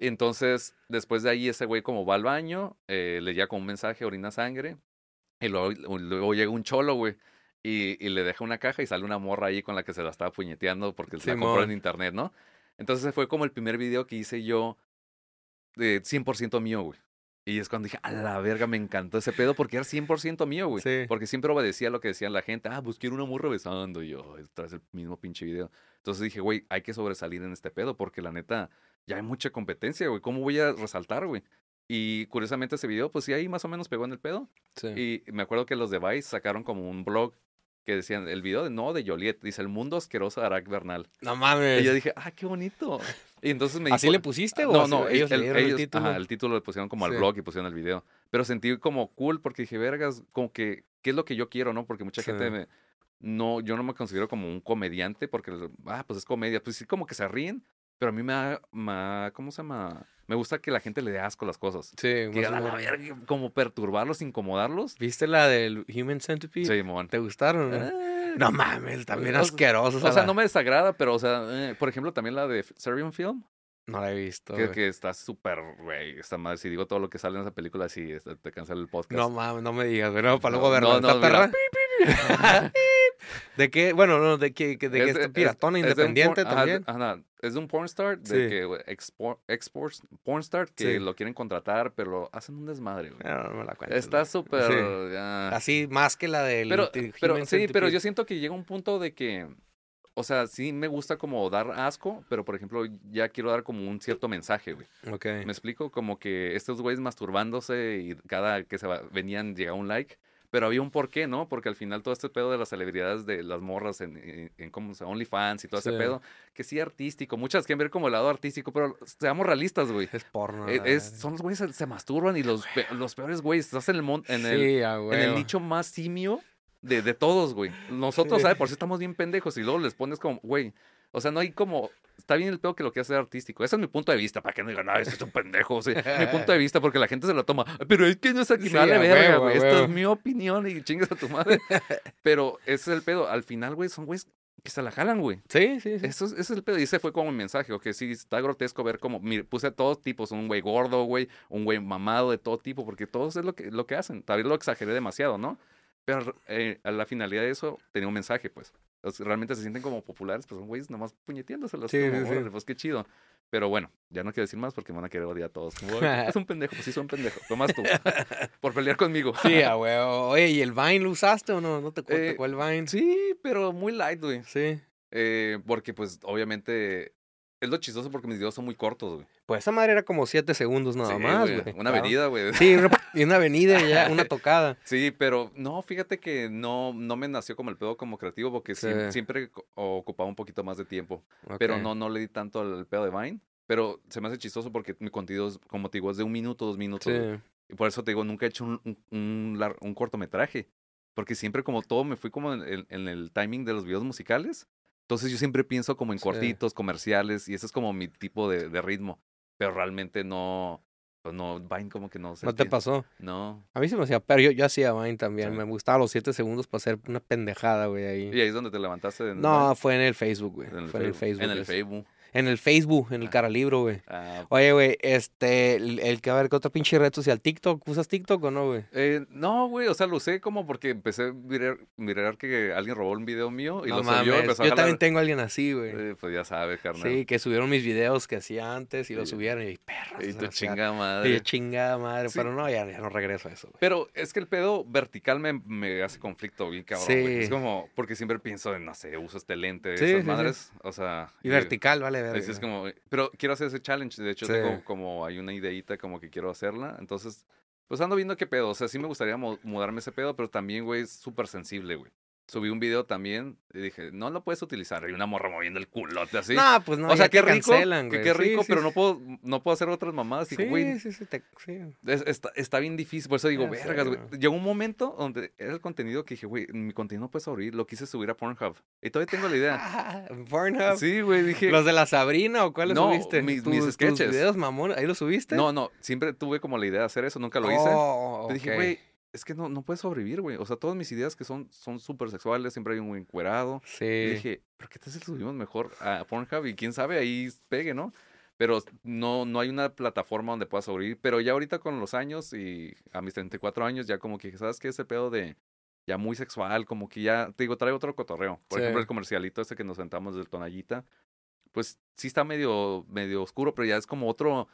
Entonces, después de ahí, ese güey como va al baño, eh, le llega con un mensaje, orina sangre, y luego, luego llega un cholo, güey, y, y le deja una caja y sale una morra ahí con la que se la estaba puñeteando porque se la compró en internet, ¿no? Entonces, fue como el primer video que hice yo de cien por ciento mío, güey. Y es cuando dije, a la verga, me encantó ese pedo porque era cien por ciento mío, güey. Sí. Porque siempre obedecía lo que decían la gente. Ah, busqué una morra besando. Y yo, traes el mismo pinche video. Entonces dije, güey, hay que sobresalir en este pedo porque la neta... ya hay mucha competencia, güey. ¿Cómo voy a resaltar, güey? Y curiosamente ese video, pues sí, ahí más o menos pegó en el pedo. Sí. Y me acuerdo que los de Vice sacaron como un blog que decían, el video de no, de Joliet. Dice, el mundo asqueroso de Arak Bernal. No mames. Y yo dije, ah, qué bonito. Y entonces me ¿Así dijo, le pusiste o no? No, no, ellos el, leyeron ellos, el título. Ajá, el título lo pusieron como al sí. blog y pusieron el video. Pero sentí como cool porque dije, vergas, como que, ¿qué es lo que yo quiero, no? Porque mucha sí. gente me... no, yo no me considero como un comediante porque, ah, pues es comedia. Pues sí, como que se ríen. Pero a mí me da, me, ¿cómo se llama? Me gusta que la gente le dé asco las cosas. Sí. Que a la verga, como perturbarlos, incomodarlos. ¿Viste la del Human Centipede? Sí, mon. ¿Te gustaron? Eh, eh? No mames, también eh, asquerosos. O sea, o sea la... no me desagrada, pero, o sea, eh, por ejemplo, también la de Serbian Film. No la he visto. Que, que está súper, güey, está mal. Si digo todo lo que sale en esa película, así te cancela el podcast. No mames, no me digas, güey, no, para luego no, verlo. No, no, perra. ¿De qué? Bueno, no, de que, de que es, es piratona independiente es porn, también. Ajá, ajá, es de un pornstar, de sí. que export, export pornstar, que sí. lo quieren contratar, pero hacen un desmadre, güey. No, no me la cuento. Está súper... Sí. Uh, Así más que la del... Pero, t- pero sí, Centipede. Pero yo siento que llega un punto de que... O sea, sí me gusta como dar asco, pero por ejemplo, ya quiero dar como un cierto mensaje, güey. Ok. ¿Me explico? Como que estos güeyes masturbándose y cada que se va, venían llegaba un like... Pero había un porqué, ¿no? Porque al final todo este pedo de las celebridades, de las morras en, en, en como OnlyFans y todo sí. ese pedo, que sí artístico, muchas quieren ver como el lado artístico, pero seamos realistas, güey. Es porno. Es, es, son los güeyes que se masturban y los, pe, los peores güeyes. Estás en el, mon, en, sí, el en el nicho más simio de, de todos, güey. Nosotros, sí. ¿sabes? Por si estamos bien pendejos y luego les pones como, güey, o sea, no hay como... Está bien el pedo que lo quieras hacer artístico. Ese es mi punto de vista. Para que no digan, ah, eso es un pendejo. O sea, mi punto de vista, porque la gente se lo toma. Pero es que no es aquí. Sí, vale, verga, güey. Esta es mi opinión y chingas a tu madre. Pero ese es el pedo. Al final, güey, son güeyes que se la jalan, güey. Sí, sí, sí. Eso es, ese es el pedo. Y ese fue como mi mensaje. O que sí, está grotesco ver como... Mire, puse a todos tipos. Un güey gordo, güey. Un güey mamado de todo tipo. Porque todos es lo que, lo que hacen. Tal vez lo exageré demasiado, ¿no? Pero eh, a la finalidad de eso tenía un mensaje, pues. Realmente se sienten como populares, pues son güeyes nomás puñetiéndoselos. Sí, como, sí, sí. Pues qué chido. Pero bueno, ya no quiero decir más porque me van a querer odiar a todos. Como, es un pendejo, pues sí, soy un pendejo. Tomás tú, por pelear conmigo. Sí, a huevo. Oye, ¿y el Vine lo usaste o no? ¿No te acuerdas eh, cuál Vine? Sí, pero muy light, güey. Sí. Eh, porque pues obviamente... Es lo chistoso porque mis videos son muy cortos, güey. Pues esa madre era como siete segundos nada sí, más, güey. Una claro. avenida, güey. Sí, y una avenida y ya, una tocada. Sí, pero no, fíjate que no, no me nació como el pedo como creativo porque sí. siempre, siempre ocupaba un poquito más de tiempo. Okay. Pero no, no le di tanto al pedo de Vine. Pero se me hace chistoso porque mi contenido, es, como te digo, es de un minuto, dos minutos. Sí. Y por eso te digo, nunca he hecho un, un, un, un cortometraje. Porque siempre como todo me fui como en el, en el timing de los videos musicales. Entonces yo siempre pienso como en cortitos, sí. comerciales, y ese es como mi tipo de, de ritmo. Pero realmente no, pues no, Vine como que no se... ¿No te pasó? No. A mí se me hacía, pero yo, yo hacía Vine también. Sí. Me gustaba los siete segundos para hacer una pendejada, güey, ahí. ¿Y ahí es donde te levantaste? En no, el... fue en el Facebook, güey. ¿En el fue Facebook? En el Facebook. En el Facebook, en el ah. Caralibro, güey. Ah, pues. Oye, güey, este, el, el que a ver, ¿qué otro pinche red social? ¿TikTok? ¿Usas TikTok o no, güey? Eh, no, güey, o sea, lo usé como porque empecé a mirar, mirar que alguien robó un video mío y no lo mames. subió. Yo a también tengo a alguien así, güey. Eh, pues ya sabes, carnal. Sí, que subieron mis videos que hacía antes y sí. los subieron y perros. Y tu chingada madre. Y chingada madre, sí. pero no, ya, ya no regreso a eso, güey. Pero es que el pedo vertical me, me hace conflicto bien cabrón, güey. Sí. Es como, porque siempre pienso en, no sé, uso este lente, sí, esas sí, madres, sí. o sea. Y, y vertical, vale. Entonces, es como, pero quiero hacer ese challenge. De hecho, sí. tengo como, hay una ideita como que quiero hacerla. Entonces, pues ando viendo qué pedo. O sea, sí me gustaría mudarme ese pedo, pero también, güey, es súper sensible, güey. Subí un video también y dije, no lo puedes utilizar. Y una morra moviendo el culote así. No, pues no, o sea, qué rico, cancelan, güey. Qué rico, sí, pero sí, no, puedo, no puedo hacer otras mamadas. Sí, digo, güey, sí, sí, te, sí. Es, está, está bien difícil, por eso digo, yeah, vergas, sí, güey. Llegó un momento donde era el contenido que dije, güey, mi contenido no puede sobrevivir, lo quise subir a Pornhub. Y todavía tengo la idea. ¿Pornhub? Sí, güey, dije. ¿Los de la Sabrina o cuáles no, subiste? No, mis, mis sketches. ¿Tus videos, mamón? ¿Ahí los subiste? No, no, siempre tuve como la idea de hacer eso, nunca lo hice. Oh, okay. Dije, güey, es que no, no puedes sobrevivir, güey. O sea, todas mis ideas que son son súper sexuales, siempre hay un güey encuerado. Sí. Y dije, ¿pero qué tal si subimos mejor a Pornhub? Y quién sabe, ahí pegue, ¿no? Pero no, no hay una plataforma donde pueda sobrevivir. Pero ya ahorita con los años y a mis treinta y cuatro años, ya como que, ¿sabes qué? Ese pedo de ya muy sexual, como que ya, te digo, trae otro cotorreo. Por sí. ejemplo, el comercialito este que nos sentamos del Tonayita, pues sí está medio, medio oscuro, pero ya es como otro...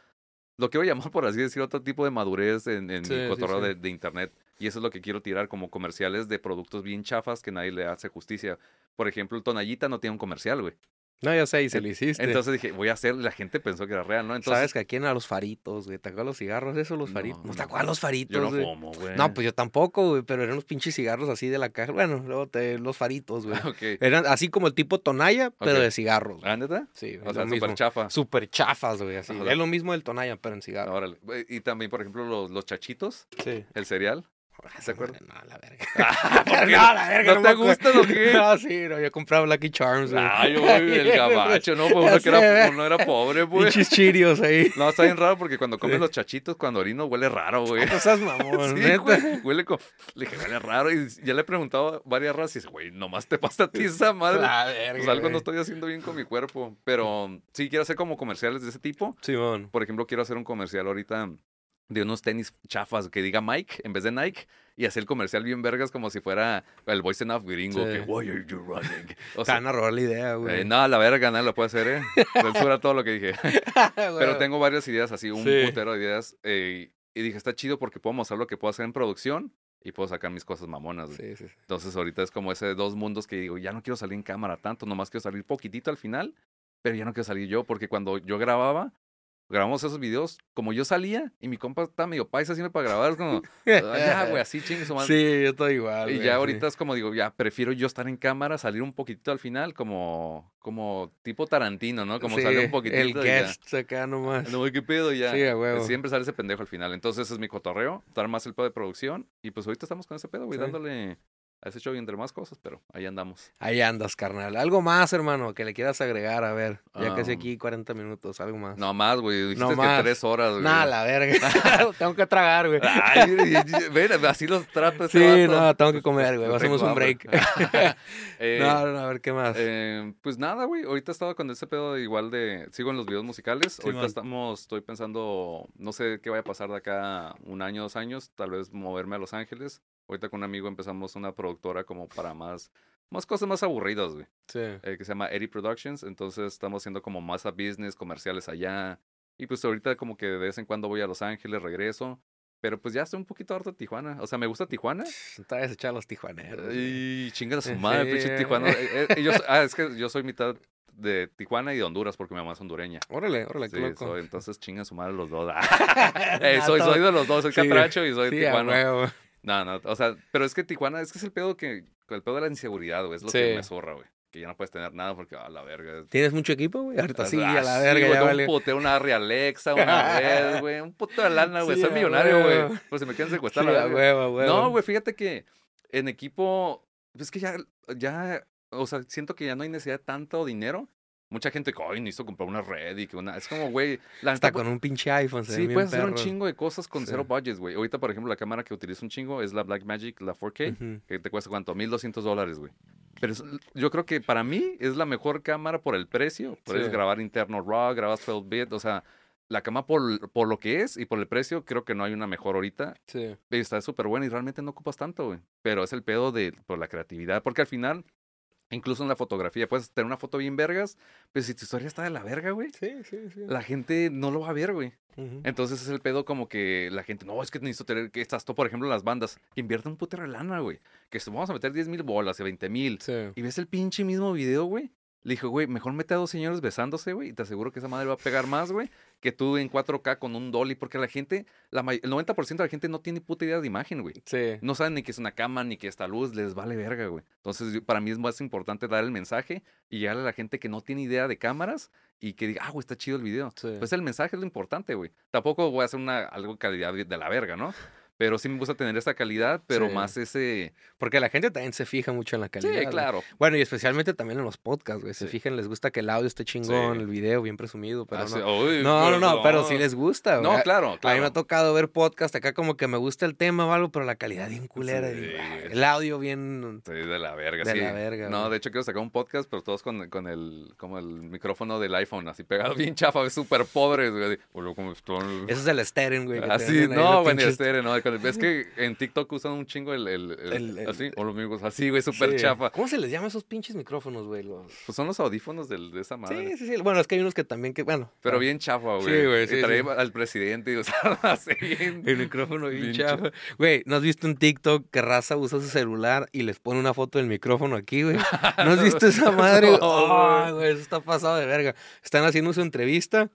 Lo quiero llamar, por así decir, otro tipo de madurez en, en sí, mi cotorreo sí, sí. De, de internet. Y eso es lo que quiero tirar, como comerciales de productos bien chafas que nadie le hace justicia. Por ejemplo, el Tonayita no tiene un comercial, güey. No, ya sé, y se lo hiciste. Entonces dije, voy a hacer, la gente pensó que era real, ¿no? Entonces, ¿sabes que aquí eran los faritos, güey? ¿Te acuerdas los cigarros? ¿Eso, los faritos? No, no, ¿te acuerdas los faritos? Yo no güey. Fumo, güey. No, pues yo tampoco, güey, pero eran unos pinches cigarros así de la caja. Bueno, luego te, los faritos, güey. Okay. Eran así como el tipo Tonaya, pero okay. de cigarros. ¿Ah, neta? Sí, o sea, súper chafa. Súper chafas, güey, así. Ajá. Es lo mismo del Tonaya, pero en cigarros. Órale. Y también, por ejemplo, los, los chachitos. Sí. El cereal. ¿Se acuerdan? No, la verga. Ah, no, la verga. ¿No, no te gusta lo que es? No, sí, no, yo compraba Lucky Charms. Güey. Ah, yo güey, el gabacho, ¿no? Pues uno que era, uno era pobre, güey. Pinches chirios ahí. No, está bien raro porque cuando comes sí. los chachitos, cuando orino, huele raro, güey. No seas mamón, sí, neta. Güey, huele como... Le dije, huele raro. Y ya le he preguntado varias razas y dice, güey, nomás te pasa a ti esa madre. La verga, pues algo güey. No estoy haciendo bien con mi cuerpo. Pero sí, quiero hacer como comerciales de ese tipo. Sí, bueno. Por ejemplo, quiero hacer un comercial ahorita... de unos tenis chafas que diga Mike en vez de Nike y hacer el comercial bien vergas como si fuera el voice and off gringo sí. que why are you running? O sea, te van a robar la idea, güey. Eh, no, la verga, nada lo puede hacer, eh. Censura todo lo que dije. Pero tengo varias ideas así, un sí. putero de ideas eh, y dije, está chido porque puedo mostrar lo que puedo hacer en producción y puedo sacar mis cosas mamonas. Sí, sí, sí. Entonces ahorita es como ese de dos mundos que digo, ya no quiero salir en cámara tanto, nomás quiero salir poquitito al final, pero ya no quiero salir yo porque cuando yo grababa grabamos esos videos, como yo salía y mi compa estaba medio paisa haciendo para grabar, es como, ya, güey, así chingue su madre. Sí, yo estoy igual. Y wey, ya sí. Ahorita es como, digo, ya, prefiero yo estar en cámara, salir un poquitito al final, como, como tipo Tarantino, ¿no? Como sí, salir un poquitito. El guest ya, acá nomás. No, ¿qué pedo? Ya. Sí, a huevo. Siempre sale ese pendejo al final. Entonces ese es mi cotorreo, dar más el pedo de producción. Y pues ahorita estamos con ese pedo, güey, sí. dándole... Has hecho entre más cosas, pero ahí andamos. Ahí andas, carnal. ¿Algo más, hermano, que le quieras agregar? A ver, ya um, casi aquí cuarenta minutos, algo más. No más, güey. Dijiste no que más. tres horas, güey. Nah, la verga. Tengo que tragar, güey. Ven, así los trato ese Sí, vato. No, tengo que comer, güey. Hacemos un break. eh, no, no, a ver, ¿qué más? Eh, pues nada, güey. Ahorita estaba con ese pedo de igual de... Sigo en los videos musicales. Sí, ahorita man. estamos... Estoy pensando... No sé qué vaya a pasar de acá un año, dos años. Tal vez moverme a Los Ángeles. Ahorita con un amigo empezamos una productora como para más, más cosas más aburridas, güey. Sí. Eh, que se llama Eddie Productions. Entonces estamos haciendo como más a business, comerciales allá. Y pues ahorita como que de vez en cuando voy a Los Ángeles, regreso. Pero pues ya estoy un poquito harto de Tijuana. O sea, me gusta Tijuana. Está desechado a los tijuaneros. Y chingan a su madre, pinche sí. Tijuana. eh, eh, yo, ah, es que yo soy mitad... de Tijuana y de Honduras, porque mi mamá es hondureña. Órale, órale, sí, qué loco. Soy, entonces chingan su madre los dos. eh, soy, soy de los dos, soy sí, catracho y soy sí, tijuano. No, no, o sea, pero es que Tijuana, es que es el pedo que, el pedo de la inseguridad, güey, es lo sí. que me zorra, güey. Que ya no puedes tener nada porque, a oh, la verga. ¿Tienes mucho equipo, güey? Ahorita sí, ah, a la verga, sí, ya vale. Un poteo, una Arri Alexa, una red, güey, un puto de lana, güey, sí, soy millonario, güey. Pues se me quieren secuestrar sí, la verga. Wey, wey. No, güey, fíjate que en equipo, es que ya, ya... O sea, siento que ya no hay necesidad de tanto dinero. Mucha gente que, ay, necesito comprar una red y que una... Es como, güey... Hasta con un pinche iPhone. Sí, puedes hacer un chingo de cosas con cero budget, güey. Ahorita, por ejemplo, la cámara que utilizo un chingo es la Blackmagic, la cuatro K, que te cuesta, ¿cuánto? mil doscientos dólares, güey. Pero yo creo que para mí es la mejor cámara por el precio. Puedes grabar interno RAW, grabas doce bit, o sea... La cama por, por lo que es y por el precio, creo que no hay una mejor ahorita. Sí. Y está súper buena y realmente no ocupas tanto, güey. Pero es el pedo de por la creatividad, porque al final... Incluso en la fotografía, puedes tener una foto bien vergas, pero si tu historia está de la verga, güey, sí, sí, sí. la gente no lo va a ver, güey. Uh-huh. Entonces es el pedo como que la gente, no, es que necesito tener, que estás tú, por ejemplo, las bandas, que invierten un putero de lana, güey, que vamos a meter diez mil bolas y veinte mil, sí. y ves el pinche mismo video, güey. Le dije, güey, mejor mete a dos señores besándose, güey, y te aseguro que esa madre va a pegar más, güey, que tú en cuatro K con un dolly, porque la gente, la may- el noventa por ciento de la gente no tiene puta idea de imagen, güey. Sí. No saben ni que es una cama, ni que esta luz, les vale verga, güey. Entonces, para mí es más importante dar el mensaje y llegarle a la gente que no tiene idea de cámaras y que diga, ah, güey, está chido el video. Sí. Pues el mensaje es lo importante, güey. Tampoco voy a hacer una, algo calidad de la verga, ¿no? Pero sí me gusta tener esa calidad, pero sí. más ese... Porque la gente también se fija mucho en la calidad. Sí, claro. Güey. Bueno, y especialmente también en los podcasts, güey. Se sí. fijan, les gusta que el audio esté chingón, sí. el video bien presumido, pero ah, no. Sí. Uy, no, no, no, no, pero sí les gusta, güey. No, claro, claro. A mí me ha tocado ver podcasts acá como que me gusta el tema o algo, pero la calidad bien culera. Sí, y, güey, el audio bien... Sí, de la verga, de sí. De la verga, No, güey. De hecho quiero sacar un podcast, pero todos con, con el como el micrófono del iPhone, así pegado bien chafa, súper pobres, güey. Eso es el Steren, güey. Así, no, güey, el Steren, no. Es que en TikTok usan un chingo el... el, el, el, el así, o los amigos, así, güey, súper sí. chafa. ¿Cómo se les llama esos pinches micrófonos, güey? Los... Pues son los audífonos del, de esa madre. Sí, sí, sí. Bueno, es que hay unos que también que, bueno. Pero bien chafa, güey. Sí, güey. Sí, y trae sí. al presidente y usaba así bien... El micrófono bien, bien chafa. Güey, ¿no has visto en TikTok que raza usa su celular y les pone una foto del micrófono aquí, güey? ¿No has visto esa madre? No, oh, güey, eso está pasado de verga. Están haciendo su entrevista...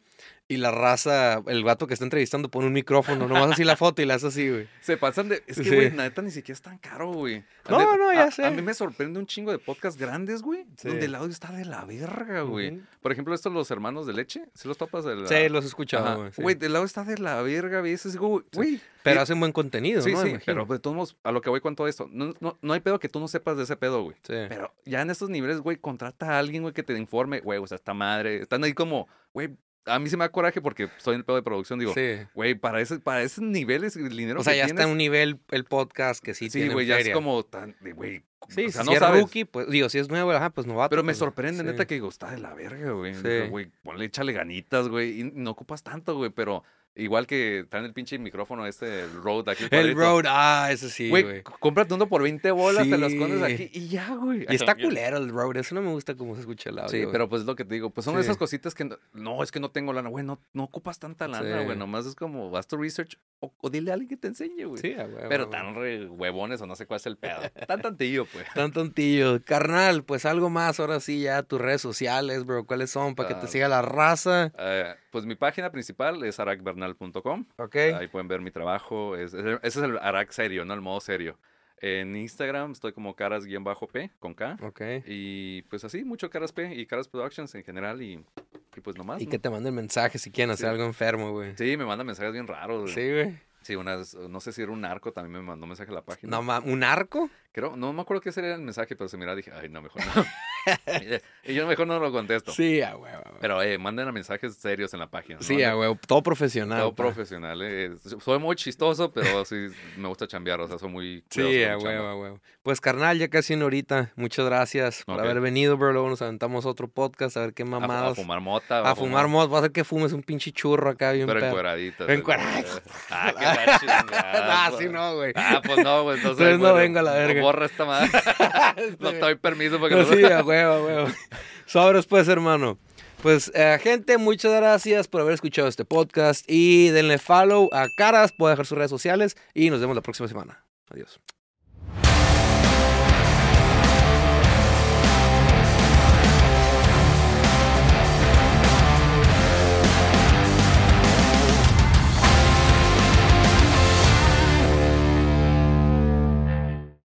Y la raza, el vato que está entrevistando pone un micrófono, nomás así la foto y la hace así, güey. Se pasan de... Es que, güey, sí. la neta ni siquiera es tan caro, güey. No, de, no, ya a, sé. A mí me sorprende un chingo de podcasts grandes, güey, sí. donde el audio está de la verga, güey. Uh-huh. Por ejemplo, estos los hermanos de leche, ¿sí los topas? De la... Sí, los he escuchado, güey. Güey, sí. el audio está de la verga, güey. Eso es, güey. Sí. Pero y... hacen buen contenido, sí, ¿no? Sí, sí, pero de todos modos, a lo que voy con todo esto, no, no, no hay pedo que tú no sepas de ese pedo, güey. Sí. Pero ya en estos niveles, güey, contrata a alguien, güey, que te informe, güey, o sea, esta madre. Están ahí como, güey... A mí se me da coraje porque soy el pedo de producción. Digo, güey, sí. para, ese, para esos niveles, el dinero o sea, que ya tienes, está a un nivel el podcast que sí, sí tiene feria. Sí, güey, ya es como tan, güey. Sí, o sea, si no es sabes. Rookie, pues, digo, si es nuevo, ajá, pues novato. Pero me pues, sorprende, sí. neta, que digo, está de la verga, güey. Güey, sí. ponle, échale ganitas, güey. Y no ocupas tanto, güey, pero... Igual que traen el pinche micrófono este, el Rode aquí. El Rode, ah, eso sí, güey. Cómprate uno por veinte bolas, sí. te los escondes aquí y ya, güey. Y está culero el Rode, eso no me gusta cómo se escucha el audio. Sí, wey. Pero pues es lo que te digo, pues son sí. esas cositas que, no, no, es que no tengo lana, güey, no, no ocupas tanta lana, güey, sí. nomás es como, haz tu research o, o dile a alguien que te enseñe, güey. Sí, güey. Pero wey, tan re huevones o no sé cuál es el pedo. tan tantillo, pues. Tan tontillo. Carnal, pues algo más, ahora sí, ya tus redes sociales, bro. ¿Cuáles son? Para uh, que te siga la raza. Uh, pues mi página principal es arak bernal punto com. Ok. Ahí pueden ver mi trabajo. Es, es, ese es el Arak serio, no el modo serio. En Instagram estoy como caras-p, con K. Ok. Y pues así, mucho Caras-P y Caras Productions en general y... Y pues nomás. Y ¿no? que te manden mensajes si quieren hacer sí. algo enfermo, güey. Sí, me mandan mensajes bien raros, güey. Sí, güey. Sí, unas, no sé si era un narco, también me mandó un mensaje a la página. No, ma, ¿un narco? Creo, no me acuerdo qué sería el mensaje, pero se miraba y dije, ay, no, mejor no. Y yo mejor no lo contesto. Sí, a huevo. Pero eh, manden a mensajes serios en la página. Sí, a ¿no? huevo. Todo profesional. Todo pa. profesional. Eh. Soy muy chistoso, pero sí me gusta chambear. O sea, soy muy... Sí, a huevo, a huevo. Pues, carnal, ya casi en horita. Muchas gracias por okay. haber venido, bro. Luego nos aventamos otro podcast, a ver qué mamadas. A, a fumar mota. A, a fumar, fumar mota. Va a hacer que fumes un pinche churro acá bien pero pedo. Encueradito. Encueradito. Ah, qué mal chingada. Ah, sí no, güey. Ah, pues no, güey. Entonces, entonces no bueno, vengo a la verga. No borra esta madre. No te doy permiso porque no... no... Sí, a huevo. Huevo, huevo. Sobres pues, hermano. Pues, eh, gente, muchas gracias por haber escuchado este podcast y denle follow a Caras, pueden dejar sus redes sociales y nos vemos la próxima semana. Adiós.